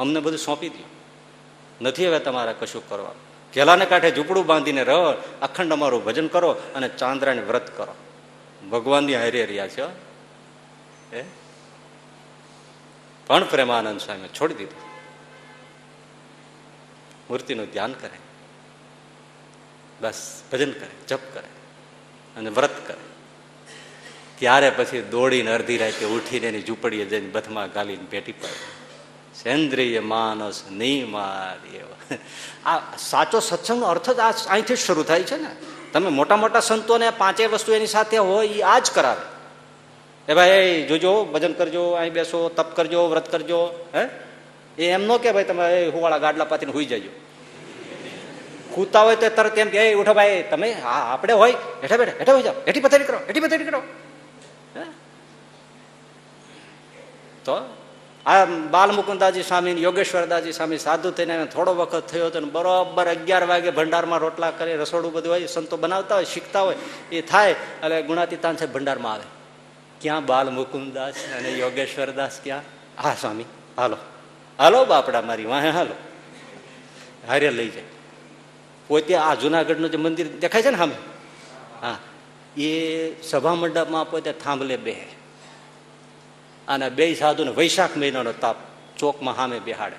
અમને બધું સોંપી દો, નથી હવે તમારે કશું કરવા. કેલાને કાંઠે ઝૂંપડું બાંધીને રહો, અખંડ અમારું ભજન કરો, અને ચાંદ્રાને વ્રત કરો. ભગવાનની હારે રહ્યા છે. પણ પ્રેમાનંદ સ્વામી છોડી દીધું, મૂર્તિનું ધ્યાન કરે, બસ ભજન કરે, જપ કરે અને વ્રત કરે. ત્યારે પછી દોડીને અડધી રાતે ઉઠીને એની ઝૂંપડીએ જઈને બથમાં ગાલીને ભેટી પડે. સેન્દ્રિય માનસ નિમાર એવા આ સાચો સત્સંગનો અર્થ જ આ અહીંથી જ શરૂ થાય છે ને. તમે મોટા મોટા સંતોને પાંચેય વસ્તુ એની સાથે હોય એ આ જ કરાવે. એ ભાઈ જોજો, ભજન કરજો, અહીં બેસો, તપ કરજો, વ્રત કરજો. હે, એ એમ ન કે ભાઈ તમે હુવાળા ગાડલા પાથીને હુઈ જજો. કૂતા હોય તો તરત એમ કે ઉઠો ભાઈ તમે, હા આપણે હોય હેઠા બેઠા હેઠા હોય જાઓ, હેઠી પથારી કરો, હેઠી પથારી કરો. હે તો આ બાલમુકુદાજી સ્વામી, યોગેશ્વરદાસજી સ્વામી સાધુ થઈને થોડો વખત થયો હતો ને બરોબર 11 વાગે ભંડારમાં રોટલા કરે, રસોડું બધું હોય, સંતો બનાવતા હોય, શીખતા હોય, એ થાય એટલે ગુણાતીતાન સાહેબ ભંડારમાં આવે. ક્યાં બાલમુકુદાસ અને યોગેશ્વરદાસ, ક્યાં? હા સ્વામી, હાલો હાલો બાપડા મારી વાહે હાલો, હારે લઈ જાય. પોતે આ જુનાગઢનું જે મંદિર દેખાય છે ને સામે, હા, એ સભા મંડપમાં પોતે થાંભલે બે અને બે સાધુને વૈશાખ મહિનાનો તાપ ચોકમાં સામે બેહાડે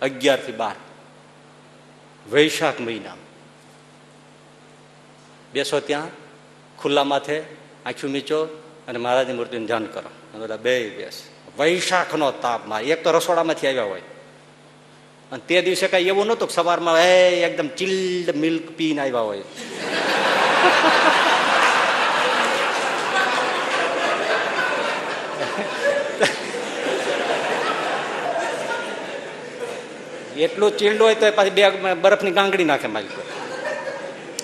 11 થી 12 વૈશાખ મહિના. બેસો ત્યાં ખુલ્લા માથે, આંખું મીચો અને મહારાજની મૂર્તિનું ધ્યાન કરો. બધા બે બેસ વૈશાખનો તાપમાં, એક તો રસોડામાંથી આવ્યા હોય અને તે દિવસે કઈ એવું નહોતું સવારમાં એકદમ ચિલ્ડ મિલ્ક પીને આવ્યા હોય. એટલું ચીલ્ડ હોય તો પાછી બે બરફની ગાંગડી નાખે માલિકો,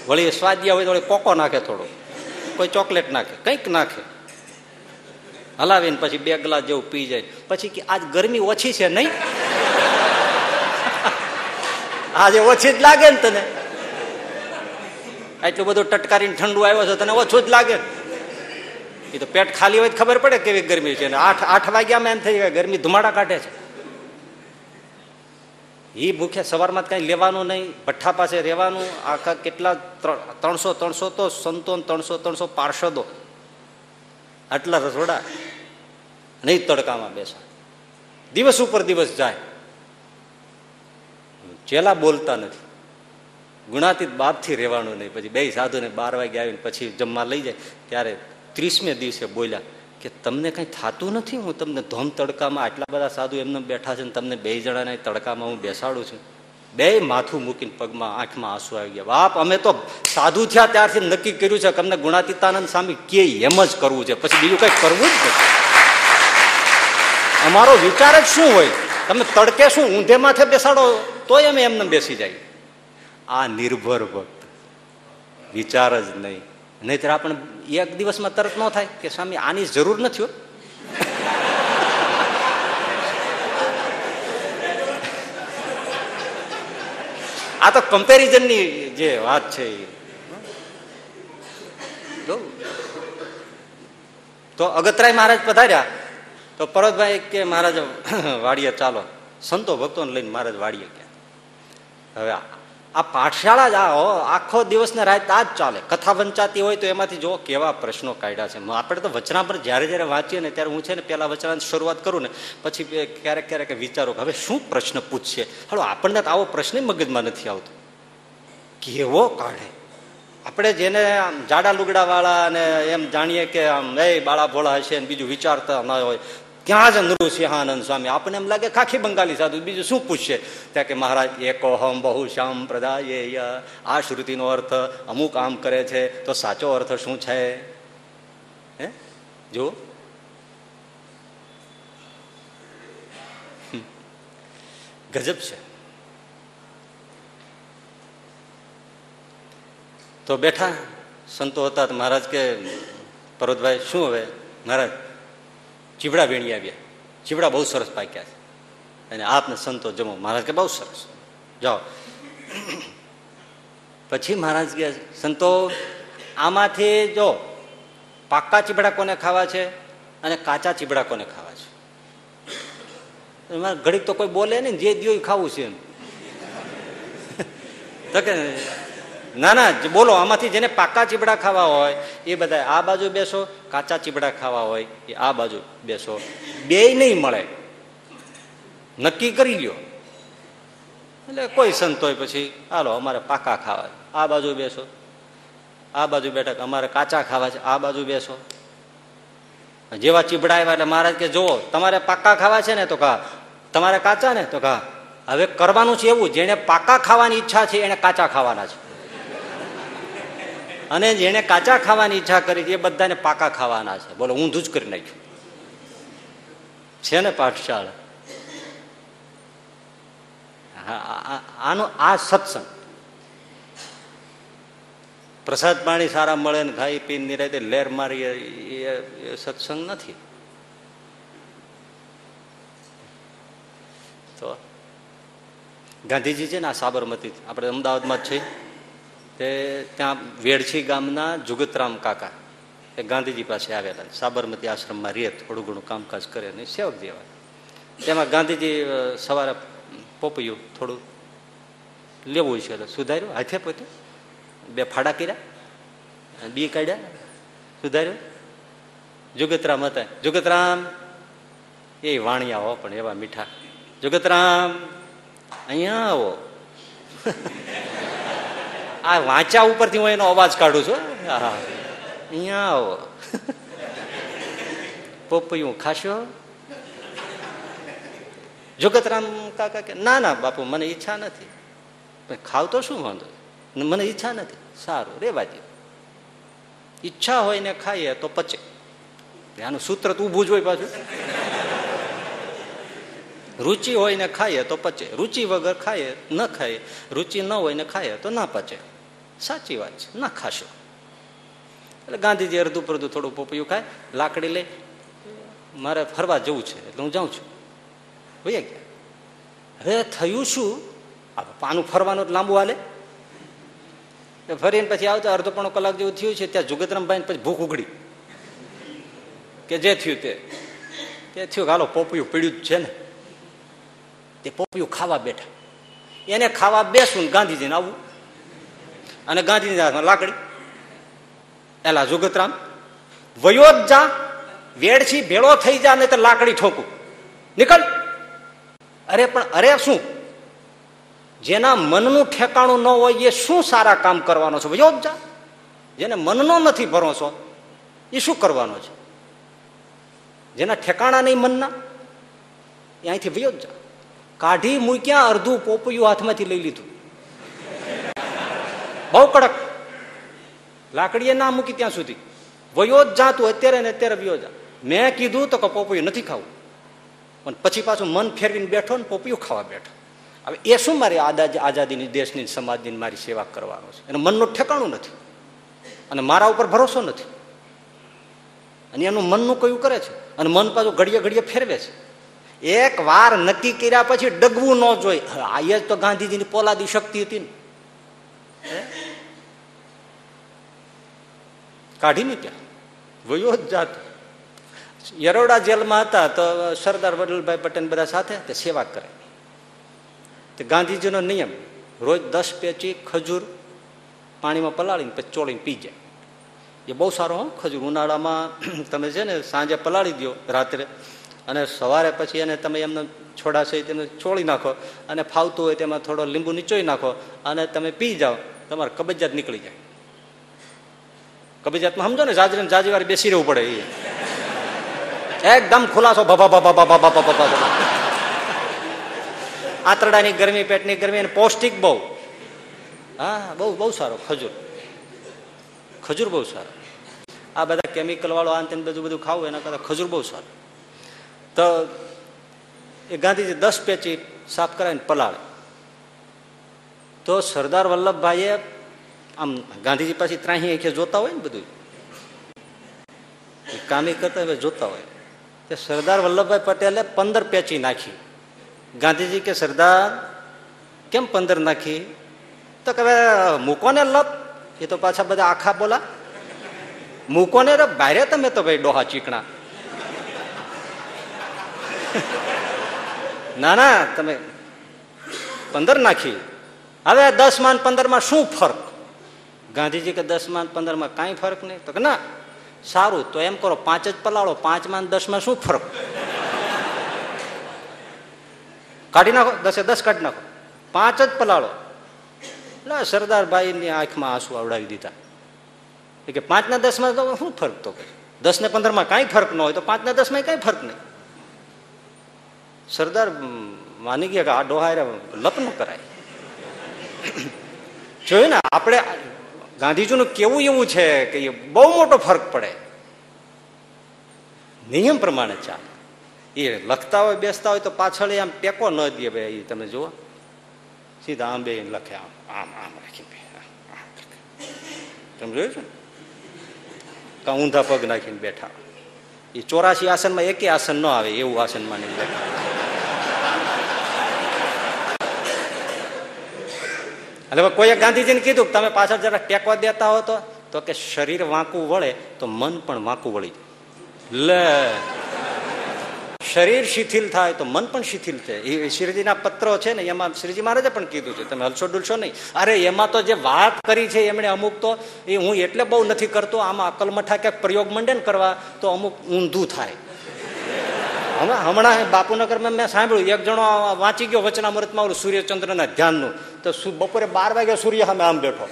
વળી સ્વાદિયા હોય તો વળી કોકો નાખે થોડો, કોઈ ચોકલેટ નાખે, કંઈક નાખે, હલાવીને પછી 2 ગ્લાસ જેવું પી જાય. પછી કે આજ ગરમી ઓછી છે નહીં, આજે ઓછી જ લાગે ને તને, એટલું બધું ટટકારીને ઠંડુ આવ્યો છે તને ઓછું જ લાગે. એ તો પેટ ખાલી હોય ખબર પડે કેવી ગરમી છે. 8 વાગ્યામાં એમ થઈ જાય ગરમી ધુમાડા કાઢે છે. એ ભૂખ્યા સવારમાં કઈ લેવાનું નહીં, ભઠ્ઠા પાસે રહેવાનું. આખા કેટલા 300 તો સંતો, 300 પાર્ષદો, આટલા રસોડા નહીં, તડકામાં બેસા, દિવસ ઉપર દિવસ જાય, ચેલા બોલતા નથી. ગુણાતીત બાપથી રહેવાનું નહીં. પછી બે સાધુને 12 વાગે આવીને પછી જમવા લઈ જાય. ત્યારે 30મે દિવસે બોલ્યા કે તમને કંઈ થતું નથી? હું તમને ધોમ તડકામાં, આટલા બધા સાધુ એમને બેઠા છે ને તમને 2 જણાને તડકામાં હું બેસાડું છું. બે માથું મૂકીને પગમાં, આંખમાં આંસુ આવી ગયા. બાપ, અમે તો સાધુ થયા ત્યારથી નક્કી કર્યું છે કે અમને ગુણાતીતાનંદ સ્વામી કે એમ જ કરવું છે, પછી બીજું કંઈ કરવું જ નથી. અમારો વિચાર જ શું હોય? તમે તડકે શું ઊંધે માથે બેસાડો તોય અમે એમને બેસી જાય. આ નિર્ભર ભક્ત, વિચાર જ નહીં. નહીતર આપણે એક દિવસમાં તરત ન થાય કે સ્વામી આની જરૂર નથી. આ તો કમ્પેરિઝનની જે વાત છે. તો અગતરાય મહારાજ પધાર્યા તો પર્વતભાઈ કે મહારાજ વાડીએ ચાલો. સંતો ભક્તોને લઈને મહારાજ વાડીએ ગયા. હવે આ પાઠશાળા જ આખો દિવસ ને રાત આ જ ચાલે. કથા વંચાતી હોય તો એમાંથી જો કેવા પ્રશ્નો કાઢ્યા છે. આપણે તો વચના પર જ્યારે વાંચીએ ને ત્યારે હું છે ને પહેલા વચનાની શરૂઆત કરું ને પછી ક્યારેક વિચારું હવે શું પ્રશ્ન પૂછશે. હાલો, આપણને તો આવો પ્રશ્ન મગજમાં નથી આવતો, કેવો કાઢે. આપણે જેને આમ જાડા લુગડા વાળા અને એમ જાણીએ કે આમ એ બાળા ભોળા હશે ને બીજું વિચારતા ન હોય, ત્યાં જ નૃસિંહાનંદ સ્વામી. આપણને એમ લાગે ખાખી બંગાળી સાધુ, બીજું શું પૂછશે? ત્યાં કે મહારાજ એકોહમ બહુ શ્યામ પ્રદાય, આ શ્રુતિનો અર્થ અમુક આમ કરે છે તો સાચો અર્થ શું છે? હે, જો ગજબ છે. તો બેઠા સંતો હતા તો મહારાજ કે પર્વતભાઈ શું હવે? મહારાજ ચીવડા વેણી આવ્યા. ચીવડા બહુ સરસ પાક્યા છે અને આપને સંતો જમો. મહારાજ કે બહુ સરસ, જાઓ. પછી મહારાજ કે સંતો આમાંથી જો પાકા ચીવડા કોને ખાવા છે અને કાચા ચીવડા કોને ખાવા છે. ઘડીક તો કોઈ બોલે નહીં, જે દિયો ખાવું છે એમ તો કે ના ના બોલો. આમાંથી જેને પાકા ચીબડા ખાવા હોય એ બધા આ બાજુ બેસો, કાચા ચીબડા ખાવા હોય એ આ બાજુ બેસો. બેય નહીં મળે, નક્કી કરી લ્યો. એટલે કોઈ સંતોય પછી હાલો અમારે પાકા ખાવા છે, આ બાજુ બેસો. આ બાજુ બેઠા અમારે કાચા ખાવા છે, આ બાજુ બેસો. જેવા ચીબડા આવ્યા એટલે મહારાજ કે જુઓ તમારે પાકા ખાવા છે ને તો કા, તમારે કાચા ને તો કા. હવે કરવાનું છે એવું, જેને પાકા ખાવાની ઈચ્છા છે એને કાચા ખાવાના છે અને જેને કાચા ખાવાની ઈચ્છા કરી છે એ બધાને પાકા ખાવાના છે. બોલો, ઊંધું જ કરી નાખ્યું છે ને પાઠશાળા. આનો આ સત્સંગ, પ્રસાદ પાણી સારા મળે ને ખાઈ પીને નિરાંતે લહેર મારી એ સત્સંગ નથી. ગાંધીજી છે ને આ સાબરમતી આપણે અમદાવાદમાં જ છે તે ત્યાં વેડછી ગામના જુગતરામ કાકા એ ગાંધીજી પાસે આવેલા સાબરમતી આશ્રમમાં રહે, થોડું ઘણું કામકાજ કરે અને સેવક દેવા. તેમાં ગાંધીજી સવારે પોપૈયું થોડું લેવું છે એટલે સુધાર્યું, હાથે પોતે બે ફાડા કર્યા, બી કાઢ્યા, સુધાર્યું. જુગતરામ હતા, જુગતરામ એ વાણિયા હો પણ એવા મીઠા, જુગતરામ અહીંયા આવો. આ વાંચા ઉપરથી હું એનો અવાજ કાઢું છું. હા, અહીંયા આવો, પોપૈયું ખાશો? જગતરામ કાકા કે ના ના બાપુ, મને ઈચ્છા નથી. ખાવ તો શું વાંધો, મને ઈચ્છા નથી. સારું, રેવા દે, ઈચ્છા હોય ને ખાઈએ તો પચે. આનું સૂત્ર તો ઊભું જ હોય પાછું. રુચિ હોય ને ખાઈએ તો પચે, રુચિ વગર ખાઈએ ન ખાઈએ, રુચિ ન હોય ને ખાઈએ તો ના પચે. સાચી વાત છે, ના ખાશો. એટલે ગાંધીજી અડધું પરધું થોડું પોપૈયું ખાય, લાકડી લે, મારે ફરવા જવું છે એટલે હું જાઉં છું. ભૈયા ગયા. હવે થયું શું, પાનું ફરવાનું લાંબુ હાલે, ફરીને પછી આવતા અડધો પોણો કલાક જેવું થયું છે ત્યાં જુગતરામભાઈને પછી ભૂખ ઉઘડી કે જે થયું તે થયું, હાલો પોપૈયું પીડ્યું જ છે ને, તે પોપૈયું ખાવા બેઠા. એને ખાવા બેસું ગાંધીજીને આવું અને ગાંધીજીના હાથમાં લાકડી. એલા જુગતરામ વયો જ જા, વેડથી ભેળો થઈ જા, નહીં તો લાકડી ઠોકું, નીકળ. અરે પણ અરે શું, જેના મનનું ઠેકાણું ન હોય એ શું સારા કામ કરવાનો છે? વયો જ જા. જેને મનનો નથી ભરોસો એ શું કરવાનો છે? જેના ઠેકાણા નહીં મનના એ અહીંથી વયો જ જા. કાઢી મૂક્યા, અડધું પોપૈયું હાથમાંથી લઈ લીધું, બહુ કડક, લાકડીએ ના મૂકી ત્યાં સુધી. વયો જ જાતું, અત્યારે ને અત્યારે વયો જા. મેં કીધું તો કે પોપૈયું નથી ખાવું, પણ પછી પાછું મન ફેરવીને બેઠો ને પોપૈયું ખાવા બેઠો. હવે એ શું મારી આઝાદીની, દેશની, સમાજની મારી સેવા કરવાનો છે? એને મનનું ઠેકાણું નથી અને મારા ઉપર ભરોસો નથી અને એનું મનનું કયું કરે છે અને મન પાછું ઘડીએ ઘડીએ ફેરવે છે. એક વાર નક્કી કર્યા પછી ડગવું ન જોઈએ. આ જ તો ગાંધીજીની પોલાદી શક્તિ હતી ને, કાઢી મૂક્યા, વયો જ જાત. યરોડા જેલમાં હતા તો સરદાર વલ્લભભાઈ પટેલ બધા સાથે તે સેવા કરે. તે ગાંધીજીનો નિયમ, રોજ 10 પેચી ખજૂર પાણીમાં પલાળીને પછી ચોળીને પી જાય. એ બહુ સારો હો ખજૂર, ઉનાળામાં તમે છે ને સાંજે પલાળી દો રાત્રે અને સવારે પછી એને તમે એમને છોડાશે તેને ચોળી નાખો અને ફાવતું હોય તેમાં થોડો લીંબુ નીચોઈ નાખો અને તમે પી જાઓ, તમારે કબજિયાત નીકળી જાય. કબજિયાતમાં સમજો ને, જાજરે જાજી વાર બેસી રહેવું પડે, એકદમ ખુલાસો, આંતરડાની ગરમી, પેટની ગરમી અને પૌષ્ટિક બહુ. હા, બહુ બહુ સારો ખજૂર, ખજૂર બહુ સારો. આ બધા કેમિકલ વાળો આ બધું બધું ખાવું એના કરતાં ખજૂર બહુ સારું. તો એ ગાંધીજી 10 પેચી સાફ કરાવીને પલાળે. તો સરદાર વલ્લભભાઈએ આમ ગાંધીજી પાસે 83 આંખે જોતા હોય ને, બધું કામે કરતા હવે જોતા હોય. તો સરદાર વલ્લભભાઈ પટેલે 15 પેચી નાખી. ગાંધીજી કે સરદાર કેમ 15 નાખી? તો કે મૂકો ને લપ, એ તો પાછા બધા આખા બોલા, મૂકો ને રે બારે તમે તો ભાઈ ડોહા ચીકણા, ના ના તમે 15 નાખી, હવે 10 માં 15 માં શું ફરક? ગાંધીજી કે 10 માં 15 માં કાંઈ ફરક નહીં. તો કે ના, સારું તો એમ કરો 5 જ પલાળો, 5 માં 10 માં શું ફરક? કાઢી નાખો, 10 એ 10 કાઢી નાખો, 5 જ પલાળો. એટલે સરદારભાઈની આંખમાં આંસુ આવડાવી દીધા કે 5 ના 10 માં તો શું ફરક? તો કે 10 ને 15 માં કાંઈ ફરક ન હોય તો 5 ના 10 માં કાંઈ ફરક નહીં. સરદાર માની ગયા કે આ ડોહાયરે લપ ન કરાય. જોયું ને આપણે ગાંધીજીનું કેવું એવું છે કે એ બહુ મોટો ફરક પડે, નિયમ પ્રમાણે ચાલે. એ લખતા હોય બેસતા હોય તો પાછળ આમ ટેકો ન દે ભાઈ, તમે જુઓ સીધા આમ બે લખે, આમ આમ આમ રાખીને, તમે જોયું છો ને, ઊંધા પગ નાખીને બેઠા. એ 84 આસનમાં એકે આસન ન આવે એવું આસન માની બેઠા. એટલે કોઈએ ગાંધીજીને કીધું કે તમે પાછળ જરા ટેકવા દેતા હો તો કે શરીર વાંકું વળે તો મન પણ વાંકું વળી લે. શરીર શિથિલ થાય તો મન પણ શિથિલ થાય. એ શ્રીજીના પત્રો છે ને એમાં શ્રીજી મહારાજે પણ કીધું છે તમે હલશો ડુલશો નહીં. અરે એમાં તો જે વાત કરી છે એમણે અમુક તો એ હું એટલે બહુ નથી કરતો, આમાં અકલમઠા ક્યાંક પ્રયોગ મંડે ને કરવા તો અમુક ઊંધું થાય. હમણાં બાપુનગરમાં મેં સાંભળ્યું એક જણો વાંચી ગયો વચનામૃતમાં ઓલું સૂર્યચંદ્રના ધ્યાનનું, તો બપોરે 12 વાગે સૂર્ય સામે આમ બેઠો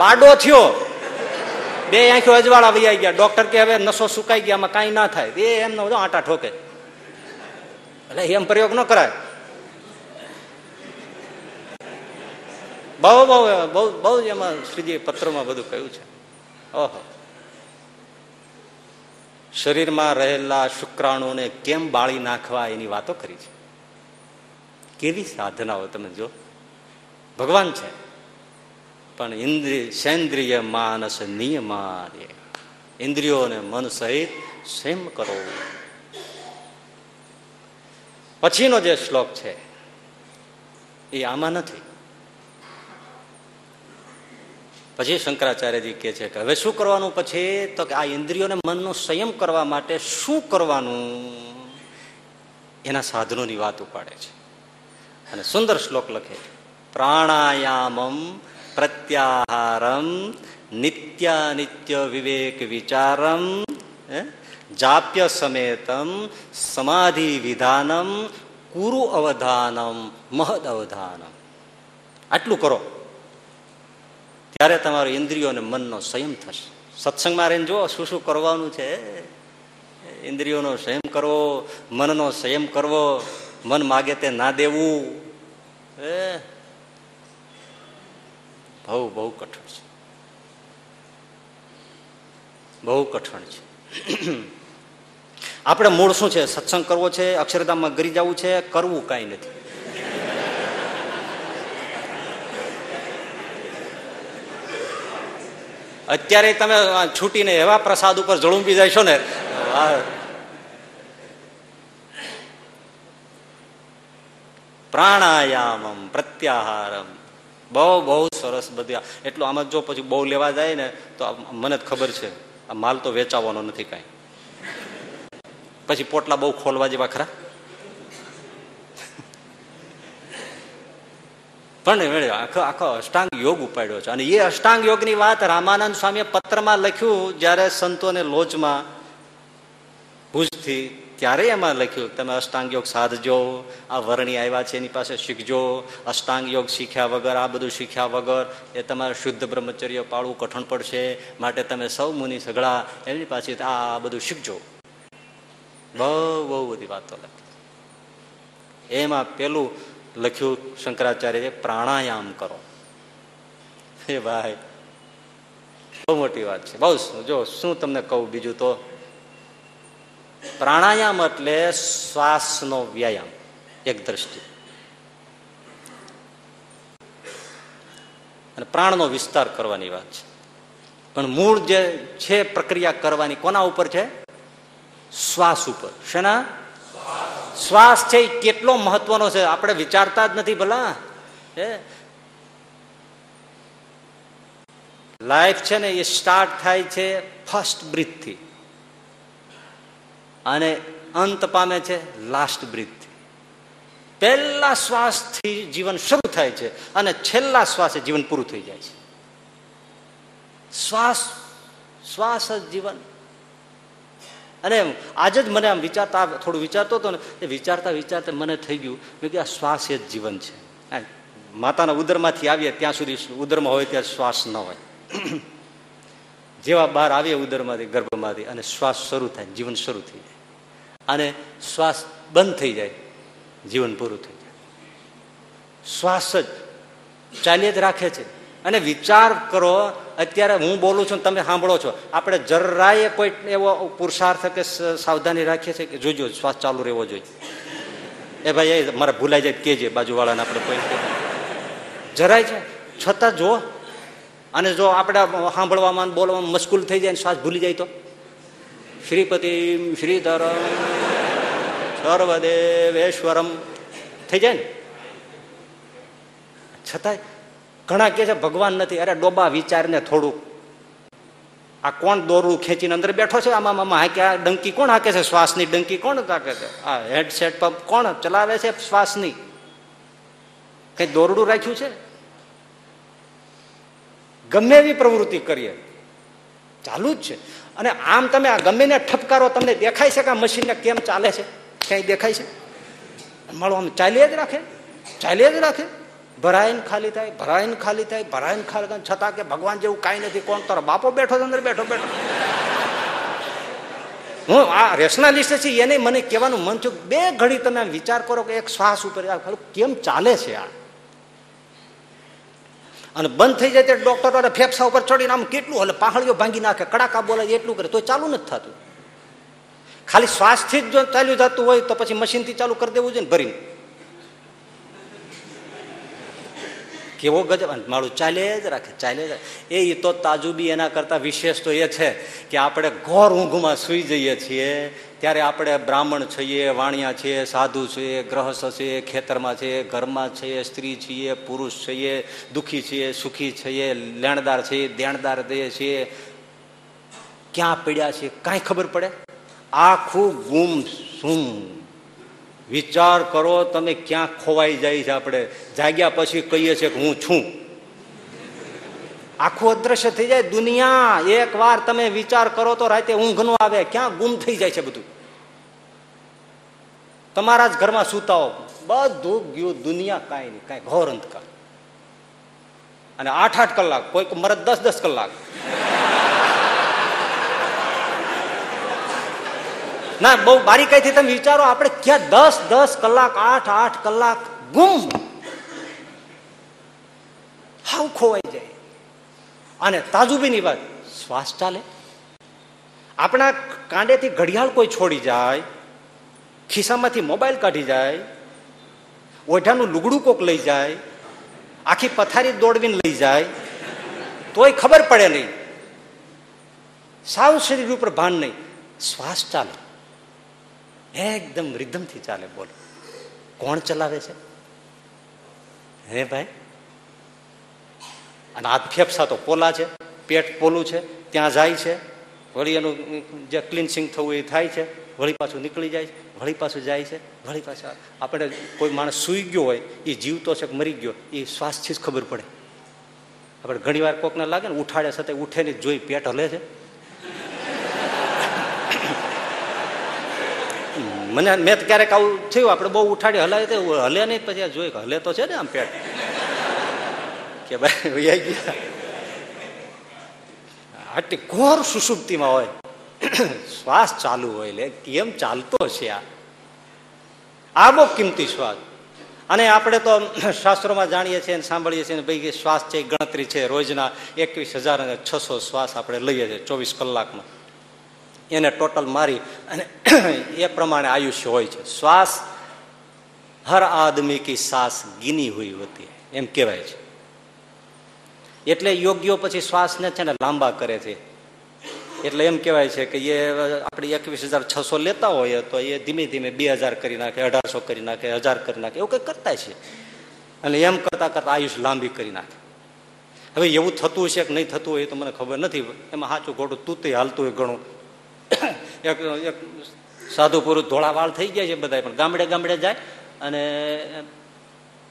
બાડો થયો, બે આંખો અજવાળા વૈયા ગયા. ડોક્ટર કે હવે નસો સુકાઈ ગયા આમાં કાંઈ ના થાય. એ એમનો આટા ઠોકે એટલે એમ પ્રયોગ ન કરાય. બહુ બહુ બહુ બહુ એમાં શ્રીજી પત્રોમાં બધું કહ્યું છે. ઓહો, શરીરમાં રહેલા શુક્રાણુને કેમ બાળી નાખવા એની વાતો કરી છે. કેવી સાધનાઓ તમે જો, ભગવાન છે પણ સેન્દ્રિય માનસ નિયમાને ઇન્દ્રિયોને મન સહિત સેમ કરો. પછીનો જે શ્લોક છે એ આમાં નથી. પછી શંકરાચાર્યજી કહે છે કે હવે શું કરવાનું પછી, તો કે આ ઇન્દ્રિયોને મનનો સંયમ કરવા માટે શું કરવાનું એના સાધનોની વાત ઉપાડે છે. અને સુંદર શ્લોક લખે છે, પ્રાણાયામમ પ્રત્યાહારમ નિત્યાનિત્ય વિવેક વિચારમ જાપ્ય સમેતમ સમાધિ વિધાનમ કુરુ અવધાનમ મહદ અવધાનમ. આટલું કરો ત્યારે તમારું ઇન્દ્રિયો અને મનનો સંયમ થશે. સત્સંગમાં રહીને જુઓ શું શું કરવાનું છે. ઇન્દ્રિયોનો સંયમ કરવો, મનનો સંયમ કરવો, મન માગે તે ના દેવું. એ બહુ બહુ કઠણ છે, બહુ કઠણ છે. આપણે મૂળ શું છે? સત્સંગ કરવો છે, અક્ષરધામમાં ગરી જવું છે, કરવું કાંઈ નથી. અત્યારે તમે છૂટીને એવા પ્રસાદ ઉપર જળુંબી જાય છો ને. પ્રાણાયામમ પ્રત્યાહારમ બહુ બહુ સરસ બધા. એટલું આમાં જો પછી બહુ લેવા જાય ને તો મને જ ખબર છે આ માલ તો વેચાવાનો નથી કાંઈ. પછી પોટલા બહુ ખોલવા જેવા ખરા. પણ આખો આખો અષ્ટાંગ યોગ ઉપાડ્યો છે. અને એ અષ્ટાંગ યોગની વાત રામાનંદ સ્વામીએ પત્રમાં લખ્યું જ્યારે સંતોને લોચમાં ભુજથી, ત્યારે એમાં લખ્યું તમે અષ્ટાંગ યોગ સાધજો. આ વર્ણી આવ્યા છે એની પાસે શીખજો. અષ્ટાંગ યોગ શીખ્યા વગર, આ બધું શીખ્યા વગર એ તમારે શુદ્ધ બ્રહ્મચર્ય પાળવું કઠણ પડશે. માટે તમે સૌ મુનિ સઘળા એની પાસે આ બધું શીખજો. બહુ બહુ બધી વાતો લખી. એમાં પેલું લખ્યું શંકરાચાર્ય, પ્રાણાયામ કરો. એ ભાઈ બહુ મોટી વાત છે. બહુ જો શું તમને કહું બીજું તો, પ્રાણાયામ એટલે શ્વાસનો વ્યાયામ એક દ્રષ્ટિ અને પ્રાણનો વિસ્તાર કરવાની વાત છે. પણ મૂળ જે છે પ્રક્રિયા કરવાની કોના ઉપર છે? શ્વાસ ઉપર. શેના? શ્વાસ છે એ કેટલો મહત્વનો છે આપણે વિચારતા જ નથી. ભલા લાઈફ છે ને એ સ્ટાર્ટ થાય છે ફર્સ્ટ બ્રીથ થી અને અંત પામે છે લાસ્ટ બ્રીથ થી. પહેલા શ્વાસ થી જીવન શરૂ થાય છે અને છેલ્લા શ્વાસે જીવન પૂરું થઈ જાય છે. શ્વાસ શ્વાસ જ જીવન. અને આજે જ મને આમ વિચારતા, થોડું વિચારતો હતો ને એ વિચારતા વિચારતા મને થઈ ગયું, મેં કે આ શ્વાસ એ જ જીવન છે. માતાના ઉદરમાંથી આવીએ ત્યાં સુધી, ઉદરમાં હોય ત્યાં શ્વાસ ન હોય, જેવા બહાર આવીએ ઉદરમાંથી, ગર્ભમાંથી, અને શ્વાસ શરૂ થાય, જીવન શરૂ થઈ જાય. અને શ્વાસ બંધ થઈ જાય, જીવન પૂરું થઈ જાય. શ્વાસ જ ચાલ્યા જ રાખે છે. અને વિચાર કરો, અત્યારે હું બોલું છું તમે સાંભળો છો, આપણે જરાય કોઈ એવો પુરુષાર્થ કે સાવધાની રાખીએ છીએ કે જોજો શ્વાસ ચાલુ રહેવો જોઈએ. એ ભાઈ એ મારે ભૂલાઈ જાય કેજે બાજુવાળાને, આપણે કોઈ જરાય છે છતાં જો. અને જો આપણે સાંભળવામાં બોલવામાં મશગુલ થઈ જાય ને શ્વાસ ભૂલી જાય તો શ્રીપતિ શ્રીધરમ સર્વદેવેશ્વરમ થઈ જાય ને છતાંય ઘણા કહે છે ભગવાન નથી. અરે ડોબા વિચારને થોડુંક, આ કોણ દોરું ખેંચીને અંદર બેઠો છે? આમાં મામા હાકે આ ડંકી કોણ હાકે છે? શ્વાસની ડંકી કોણ હાકે છે? આ હેડસેટ પંપ કોણ ચલાવે છે? શ્વાસની. કઈ દોરડું રાખ્યું છે? ગમે એવી પ્રવૃત્તિ કરીએ ચાલુ જ છે. અને આમ તમે આ ગમે ને ઠપકારો, તમને દેખાય છે કે આ મશીનને કેમ ચાલે છે? ક્યાંય દેખાય છે? મળો આમ ચાલીએ જ રાખે, ચાલીએ જ રાખે, ભરાઈને ખાલી થાય, ભરાઈને ખાલી થાય, ભરાઈને ખાલી થાય, છતાં કે ભગવાન જેવું કાંઈ નથી. કોણ? તારો બાપો બેઠો અંદર બેઠો બેઠો. હું આ રેશનાલિસ્ટ છે એને મને કહેવાનું મન થયું, બે ઘડી તમે વિચાર કરો કે એક શ્વાસ ઉપર કેમ ચાલે છે આ, અને બંધ થઈ જાય ત્યારે ડોક્ટરો ફેફસા ઉપર ચડીને આમ કેટલું એટલે પાહળીઓ ભાંગી નાખે, કડાકા બોલે, એટલું કરે તો ચાલુ નથી થતું. ખાલી શ્વાસથી જ જો ચાલ્યું થતું હોય તો પછી મશીનથી ચાલુ કરી દેવું જોઈએ ને ભરીને. કેવો ગજબ! મારું ચાલે જ રાખે, ચાલે જ રાખે. એ તો તાજુબી એના કરતાં વિશેષ તો એ છે કે આપણે ઘોર ઊંઘમાં સૂઈ જઈએ છીએ ત્યારે આપણે બ્રાહ્મણ છીએ, વાણિયા છીએ, સાધુ છીએ, ગ્રહસ્થ છીએ, ખેતરમાં છીએ, ઘરમાં છીએ, સ્ત્રી છીએ, પુરુષ છીએ, દુઃખી છીએ, સુખી છીએ, લેણદાર છીએ, દેણદાર દઈએ છીએ, ક્યાં પડ્યા છીએ કાંઈ ખબર પડે? આખું ગુમ સુમ. વિચાર કરો તમે ક્યાં ખોવાઈ જાય છે. આપણે જાગ્યા પછી કહીએ છીએ કે હું છું, આખું અદ્રશ્ય થઈ જાય દુનિયા. એક વાર તમે વિચાર કરો તો રાતે ઊંઘ ન આવે, ક્યાં ગુમ થઈ જાય છે બધું. તમારા જ ઘરમાં સૂતાઓ બધું ગયું, દુનિયા કાંઈ નહીં, કાંઈ ઘોર અંધકાર. અને 8-8 કલાક, કોઈક મરદ 10-10 કલાક. ના, બહુ બારીકાઈથી તમે વિચારો. આપણે ક્યાં 10-10 કલાક, 8-8 કલાક ગુમ, હાવ ખોવાઈ જાય. અને તાજુબીની વાત, શ્વાસ ચાલે. આપણા કાંડેથી ઘડિયાળ કોઈ છોડી જાય, ખિસ્સામાંથી મોબાઈલ કાઢી જાય, ઓઢાનું લુગડું કોક લઈ જાય, આખી પથારી દોડવીને લઈ જાય, તોય ખબર પડે નહીં, સાવ શરીર ઉપર ભાન નહીં. શ્વાસ ચાલે, એકદમ રિધમથી ચાલે. બોલો, કોણ ચલાવે છે? હે ભાઈ! અને આ ફેફસા તો પોલા છે, પેટ પોલું છે, ત્યાં જાય છે, વળી એનું જે ક્લિન્સિંગ થવું એ થાય છે, વળી પાછું નીકળી જાય છે, વળી પાછું જાય છે, વળી પાછું. આપણે કોઈ માણસ સૂઈ ગયો હોય, એ જીવતો છે કે મરી ગયો એ શ્વાસથી જ ખબર પડે. આપણે ઘણી વાર કોકને લાગે ને ઉઠાડ્યા છતાં ઉઠે ને જોઈ પેટ હલે છે. મેં ક્યારેક આવું થયું, આપણે બહુ ઉઠાડી હલાય તો હલે નહીં, પછી જોઈ હલે તો છે ને આમ પેટ, કે ભાઈ આટલી ઘોર સુષુપ્તિમાં હોય, શ્વાસ ચાલુ હોય. લે, કેમ ચાલતો છે આ બહુ કિંમતી શ્વાસ. અને આપણે તો શાસ્ત્રોમાં જાણીએ છીએ, સાંભળીએ છીએ ભાઈ, શ્વાસ છે ગણતરી છે, રોજના 21,600 શ્વાસ આપણે લઈએ છીએ 24 કલાકમાં. એને ટોટલ મારી અને એ પ્રમાણે આયુષ્ય હોય છે. શ્વાસ હર આદમી કી સાસ ગીની હુઈ હોતી એમ કહેવાય છે. એટલે યોગીઓ પછી શ્વાસને છે ને લાંબા કરે છે. એટલે એમ કહેવાય છે કે એ આપણે 21,600 લેતા હોઈએ તો એ ધીમે ધીમે 2,000 કરી નાખે, 1,800 કરી નાખે, 1,000 કરી નાખે, એવું કંઈક કરતા છે. અને એમ કરતાં કરતાં આયુષ લાંબી કરી નાખે. હવે એવું થતું છે કે નહીં થતું હોય તો મને ખબર નથી, એમાં સાચું ખોટું તૂતે હાલતું હોય ઘણું. એક સાધુ પુરુષ ધોળાવાળ થઈ ગયા છે બધા, પણ ગામડે ગામડે જાય અને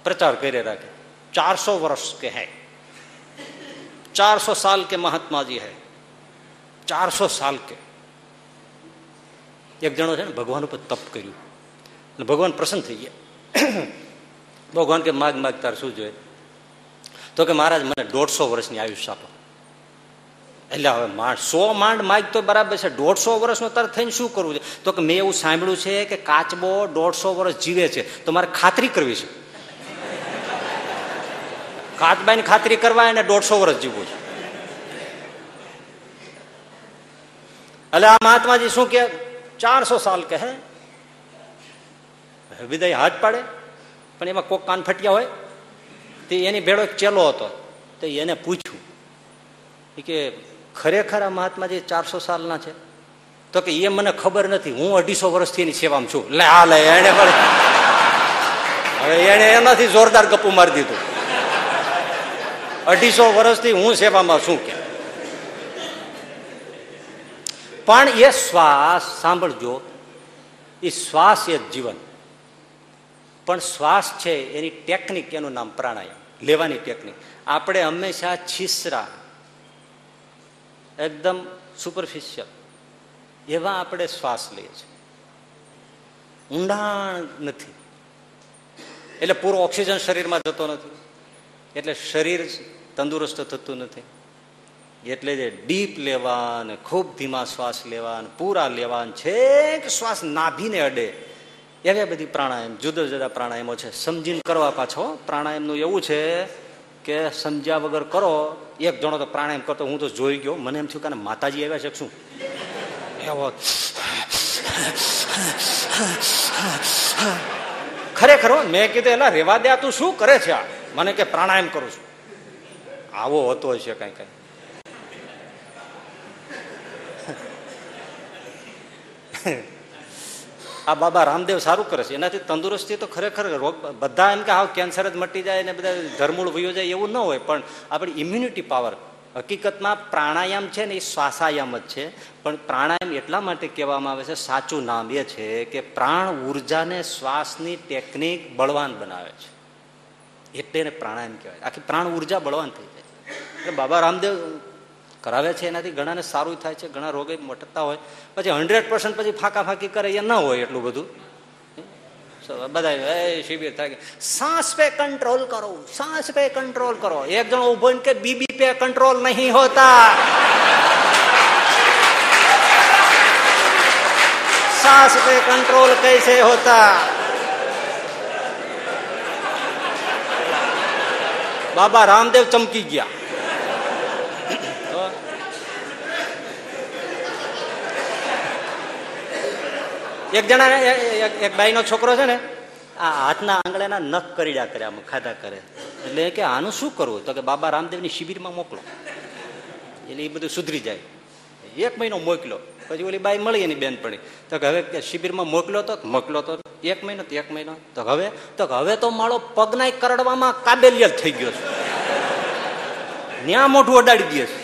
પ્રચાર કરી રાખે. 400 વર્ષ કે હૈ, 400 સાલ કે મહાત્માજી હૈ, 400 સાલ કે. એક જણો છે ને ભગવાન ઉપર તપ કર્યું અને ભગવાન પ્રસન્ન થઈ ગયા. ભગવાન કે માગ માગ તાર શું જોઈએ? તો કે મહારાજ મને 150 વર્ષની આયુષ્ય આપો. એટલે હવે માંડ 100 માંડ માગ તો બરાબર છે, 150 વર્ષનો તાર થઈને શું કરવું છે? તો કે મેં એવું સાંભળ્યું છે કે કાચબો 150 વર્ષ જીવે છે, તો મારે ખાતરી કરવી છે. કાચબાની ખાતરી કરવા એને 150 વર્ષ જીવવું છે. એટલે આ મહાત્માજી શું કે 400 સાલ કહે. વિદાય હાથ પાડે, પણ એમાં કોક કાન ફટ્યા હોય તે એની ભેળો એક ચેલો હતો, તો એને પૂછ્યું કે ખરેખર આ મહાત્માજી 400 સાલના છે? તો કે એ મને ખબર નથી, હું 250 વર્ષથી એની સેવામાં છું. લે આ લે, એને એનાથી જોરદાર ગપ્પુ મારી દીધું. અઢીસો વર્ષથી હું સેવામાં છું કે પણ એ શ્વાસ સાંભળજો, એ શ્વાસ એ જીવન. પણ શ્વાસ છે એની ટેકનિક, એનું નામ પ્રાણાયામ, લેવાની ટેકનિક. આપણે હંમેશા છીસરા એકદમ સુપરફિશિયલ એવા આપણે શ્વાસ લઈએ છીએ, ઊંડાણ નથી. એટલે પૂરો ઓક્સિજન શરીરમાં જતો નથી, એટલે શરીર તંદુરસ્ત થતું નથી. એટલે જે ડીપ લેવા ને ખૂબ ધીમા શ્વાસ લેવા ને પૂરા લેવા છેક શ્વાસ નાભીને અડે એવા બધી પ્રાણાયામ, જુદા જુદા પ્રાણાયામો છે. સમજીને કરવા પાછો, પ્રાણાયામનું એવું છે કે સમજ્યા વગર કરો. એક જણો તો પ્રાણાયામ કરતો હું તો જોઈ ગયો, મને એમ થયું કે માતાજી આવ્યા છે શું એવો. ખરેખર મેં કીધું એલા રેવા દે, તું શું કરે છે? આ મને કે પ્રાણાયામ કરું છું. આવો હોતો હશે કઈ કઈ. આ બાબા રામદેવ સારું કરે છે, એનાથી તંદુરસ્તી તો ખરેખર રોગ બધા એમ કે આવ કેન્સર જ મટી જાય ને બધા ધરમૂળ વયો જાય એવું ન હોય, પણ આપણી ઇમ્યુનિટી પાવર. હકીકતમાં પ્રાણાયામ છે ને એ શ્વાસાયામ જ છે, પણ પ્રાણાયામ એટલા માટે કહેવામાં આવે છે, સાચું નામ એ છે કે પ્રાણ ઉર્જાને શ્વાસની ટેકનિક બળવાન બનાવે છે, એટલે એને પ્રાણાયામ કહેવાય. આખી પ્રાણ ઉર્જા બળવાન થઈ જાય એટલે બાબા રામદેવ કરાવે છે, એનાથી ઘણાને સારું થાય છે, ઘણા રોગે મટતા હોય. પછી 100% પછી ફાંકાફાંકી કરે એ ન હોય એટલું બધું. બધા શિબિર થાય, સાસ પે કંટ્રોલ કરો, સાસ પે કંટ્રોલ કરો. એક જણો ઉભો કે બીબી પે કંટ્રોલ નહીં હોતા, સાસ પે કંટ્રોલ કૈસે હોતા. બાબા રામદેવ ચમકી ગયા. એક જણા એક બાઈનો છોકરો છે ને, આ હાથના આંગળાના નખ કરીડા કરે, આમ ખાધા કરે. એટલે કે આનું શું કરવું? તો કે બાબા રામદેવની શિબિરમાં મોકલો, એટલે એ બધું સુધરી જાય. એક મહિનો મોકલો, પછી ઓલી બાઈ મળી એની બેન પડી, તો કે હવે શિબિરમાં મોકલો તો એક મહિનો તો હવે તો મારો પગના કરડવામાં કાબેલિયત થઈ ગયો છે, ન્યા મોઢું અડાડી દે છે.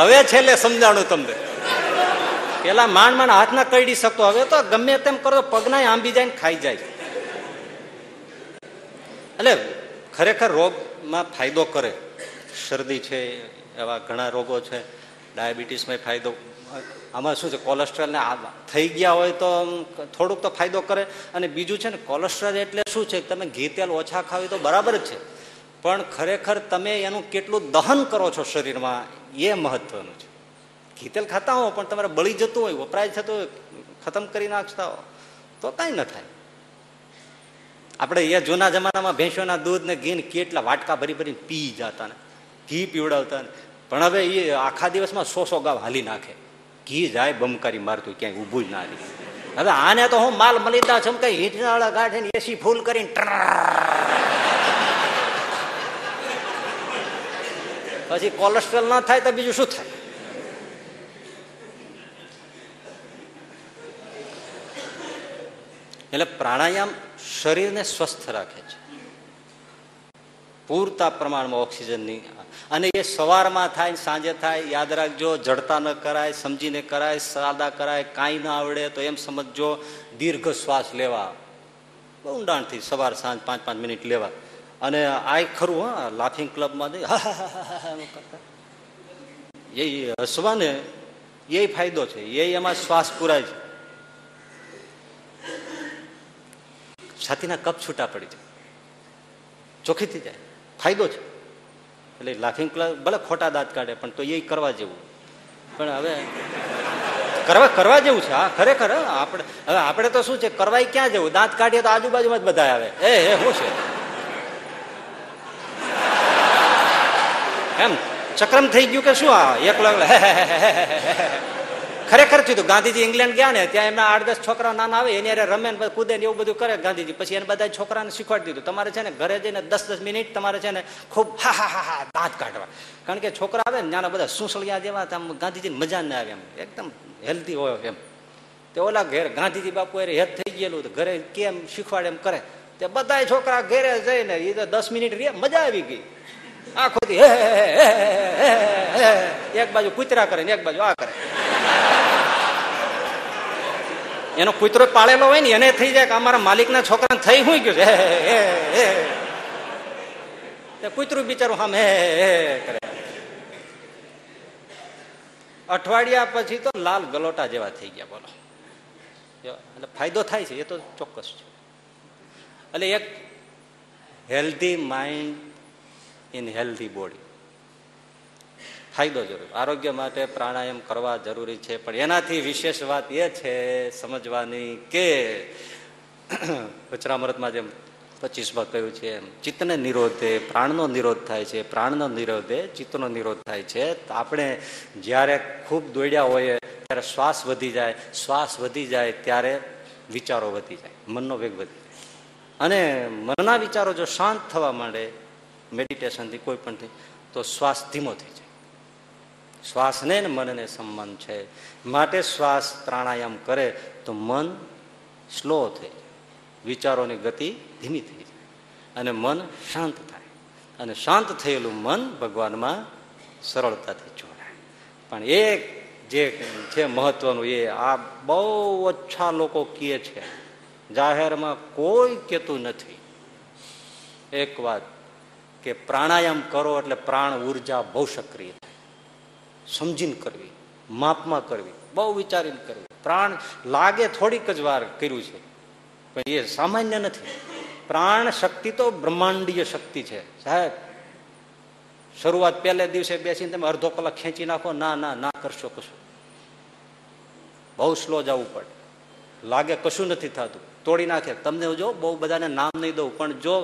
હવે છેલ્લે સમજાણું તમને, પેલા માંડ હાથ ના કરડી શકતો, હવે તો ગમે તેમ કરો પગના આંબી જાય ને ખાઈ જાય. એટલે ખરેખર રોગમાં ફાયદો કરે. શરદી છે, એવા ઘણા રોગો છે, ડાયાબિટીસમાં ફાયદો. આમાં શું છે, કોલેસ્ટ્રોલને થઈ ગયા હોય તો થોડુંક તો ફાયદો કરે. અને બીજું છે ને, કોલેસ્ટ્રોલ એટલે શું છે, તમે ઘી તેલ ઓછા ખાવી તો બરાબર જ છે, પણ ખરેખર તમે એનું કેટલું દહન કરો છો શરીરમાં એ મહત્વનું છે. ઘીતેલ ખાતા હો પણ તમારે બળી જતું હોય, વપરાય થતું હોય, ખતમ કરી નાખતા હો તો કાંઈ ન થાય. આપણે એ જૂના જમાનામાં ભેંસોના દૂધ ને ઘી ને કેટલા વાટકા ભરી ભરીને પી જતા ને ઘી પીવડાવતા ને, પણ હવે એ આખા દિવસમાં 100 ગાવ હાલી નાખે, ઘી જાય બમકારી મારતું, ક્યાંય ઊભું જ ના રહી. હવે આને તો હું માલ મલિતા છમકાઈ હીટનાળા ગાંઠે ને એસી ફૂલ કરીને પછી કોલેસ્ટ્રોલ ના થાય તો બીજું શું થાય? એટલે પ્રાણાયામ શરીરને સ્વસ્થ રાખે છે, પૂરતા પ્રમાણમાં ઓક્સિજનની. અને એ સવારમાં થાય, સાંજે થાય. યાદ રાખજો, જડતા ન કરાય, સમજીને કરાય, સાદા કરાય. કાંઈ ના આવડે તો એમ સમજો દીર્ઘ શ્વાસ લેવા, બહુ ઊંડાણથી સવાર સાંજ 5-5 મિનિટ લેવા. અને આ ખરું હા, લાફિંગ ક્લબમાં એ હસવાને એ ફાયદો છે, એમાં શ્વાસ પુરાય છે, છાતીના કપ છૂટા પડી જાય, ચોખ્ખી થઈ જાય, ફાયદો છે. એટલે લાફિંગ ક્લબ ભલે ખોટા દાંત કાઢે પણ તો એ કરવા જેવું, પણ હવે કરવા જેવું છે. હા ખરેખર. આપણે હવે આપણે તો શું છે, કરવા ક્યાં જવું, દાંત કાઢીએ તો આજુબાજુમાં જ બધા આવે. એ શું છે એમ ચક્રમ થઈ ગયું કે શું? આ એકલો ખરેખર થયું. ગાંધીજી ઇંગ્લેન્ડ ગયા ને, ત્યાં એમના 8-10 છોકરા નાના આવે, એની રમે ને કૂદે ને એવું બધું કરે. ગાંધીજી પછી એને બધા છોકરાને શીખવાડી દીધું, તમારે છે ને ઘરે જઈને 10-10 મિનિટ તમારે છે ને ખૂબ હા દાંત કાઢવા. કારણ કે છોકરા આવે ને નાના બધા સુસળિયા જેવા, આમ ગાંધીજીને મજા ના આવે, એમ એકદમ હેલ્ધી હોય એમ. તે ઓલા ઘેર ગાંધીજી બાપુ એ હેત થઈ ગયેલું તો ઘરે કેમ શીખવાડે એમ કરે તે બધા છોકરા ઘેરે જઈને એ તો 10 મિનિટ રે મજા આવી ગઈ. આખો દી એક બાજુ કૂતરા કરે ને એક બાજુ આ કરે. એનો કૂતરો પાળેલો હોય ને એને થઈ જાય કે અમારા માલિક ના છોકરાને થઈ હું ગયું છે. કૂતરું બિચારું આમ હે કરે. અઠવાડિયા પછી તો લાલ ગલોટા જેવા થઈ ગયા. બોલો, એટલે ફાયદો થાય છે એ તો ચોક્કસ છે. એટલે એક healthy mind in healthy body ફાયદો જરૂર. આરોગ્ય માટે પ્રાણાયામ કરવા જરૂરી છે. પણ એનાથી વિશેષ વાત એ છે સમજવાની કે વચરામૃતમાં જેમ 25માં કહ્યું છે એમ ચિત્તને નિરોધે પ્રાણનો નિરોધ થાય છે, પ્રાણનો નિરોધે ચિત્તનો નિરોધ થાય છે. આપણે જ્યારે ખૂબ દોડ્યા હોઈએ ત્યારે શ્વાસ વધી જાય, શ્વાસ વધી જાય ત્યારે વિચારો વધી જાય, મનનો વેગ વધી જાય. અને મનના વિચારો જો શાંત થવા માંડે મેડિટેશનથી કોઈ પણથી તો શ્વાસ ધીમો થઈ જાય. શ્વાસને ને મનને સંબંધ છે, માટે શ્વાસ પ્રાણાયામ કરે તો મન સ્લો થઈ જાય, વિચારોની ગતિ ધીમી થઈ જાય અને મન શાંત થાય. અને શાંત થયેલું મન ભગવાનમાં સરળતાથી જોડાય. પણ એ જે છે મહત્વનું એ આ બહુ ઓછા લોકો કહે છે, જાહેરમાં કોઈ કહેતું નથી. એક વાત કે પ્રાણાયામ કરો એટલે પ્રાણ ઉર્જા બહુ સક્રિય થાય, સમજીને કરવી, માપમાં કરવી, બહુ વિચારીને કરવી. પ્રાણ લાગે થોડીક જ વાર કર્યું છે પણ એ સામાન્ય નથી. પ્રાણ શક્તિ તો બ્રહ્માંડીય શક્તિ છે સાહેબ. શરૂઆત પહેલે દિવસે બેસીને તમે અડધો કલાક ખેંચી નાખો, ના ના ના કરશો કશું, બહુ સ્લો જવું પડે. લાગે કશું નથી થતું, તોડી નાખે. તમને જો બહુ બધાને નામ નહીં દઉં પણ જો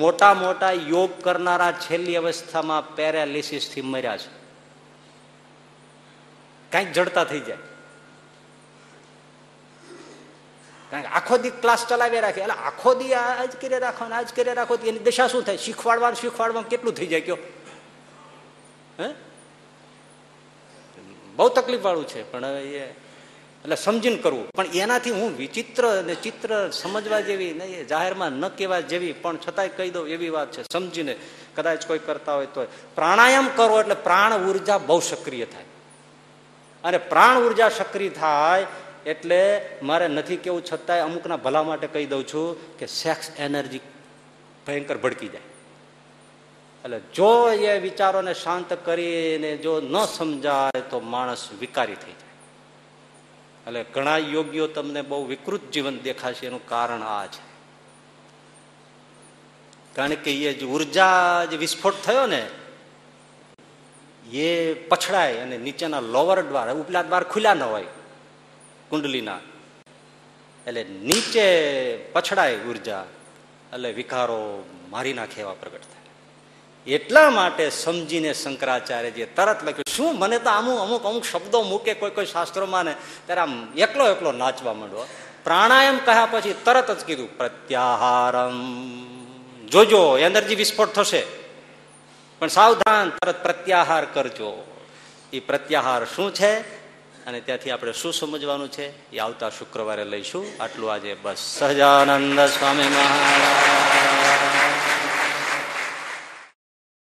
મોટા મોટા યોગ કરનારા છેલ્લી અવસ્થામાં પેરાલિસિસ થી મર્યા છે. કઈક જડતા થઈ જાય, કારણ કે આખો દી ક્લાસ ચલાવી રાખે. એટલે આખો દી આજ કરી રાખો ને આજ કરી રાખો, એની દશા શું થાય? શીખવાડવાનું શીખવાડવાનું કેટલું થઈ જાય કયો? હે, બહુ તકલીફ વાળું છે. પણ એ એટલે સમજીને કરવું. પણ એનાથી હું વિચિત્ર અને ચિત્ર સમજવા જેવી નહીં, જાહેરમાં ન કહેવા જેવી પણ છતાંય કહી દઉં એવી વાત છે. સમજીને કદાચ કોઈ કરતા હોય તો પ્રાણાયામ કરો એટલે પ્રાણ ઉર્જા બહુ સક્રિય થાય. અને પ્રાણ ઉર્જા સક્રિય થાય એટલે મારે નથી કેવું, છતાંય અમુકના ભલા માટે કહી દઉં છું કે સેક્સ એનર્જી ભયંકર ભડકી જાય. એટલે જો એ વિચારોને શાંત કરીને જો ન સમજાય તો માણસ વિકારી થઈ જાય. એટલે ઘણા યોગીઓ તમને બહુ વિકૃત જીવન દેખાશે, એનું કારણ આ છે. કારણ કે એ જે ઉર્જા જે વિસ્ફોટ થયો ને એ પછડાય અને નીચેના લોવર દ્વાર, ઉપલા દ્વાર ખુલ્લા ન હોય કુંડલીના, એટલે નીચે પછડાય ઉર્જા, એટલે વિકારો મારી નાખે એવા પ્રગટ થાય. એટલા માટે સમજીને શંકરાચાર્યજીએ તરત લખ્યું. શું મને તો અમુક શબ્દો મૂકે કોઈ શાસ્ત્રોમાં ને ત્યારે આમ એકલો નાચવા માંડો. પ્રાણાયામ કહ્યા પછી તરત જ કીધું પ્રત્યાહારમ. જોજો એનર્જી વિસ્ફોટ થશે પણ સાવધાન, તરત પ્રત્યાહાર કરજો. એ પ્રત્યાહાર શું છે અને ત્યાંથી આપણે શું સમજવાનું છે એ આવતા શુક્રવારે લઈશું. આટલું આજે બસ. સહજાનંદ સ્વામી મહારાજ.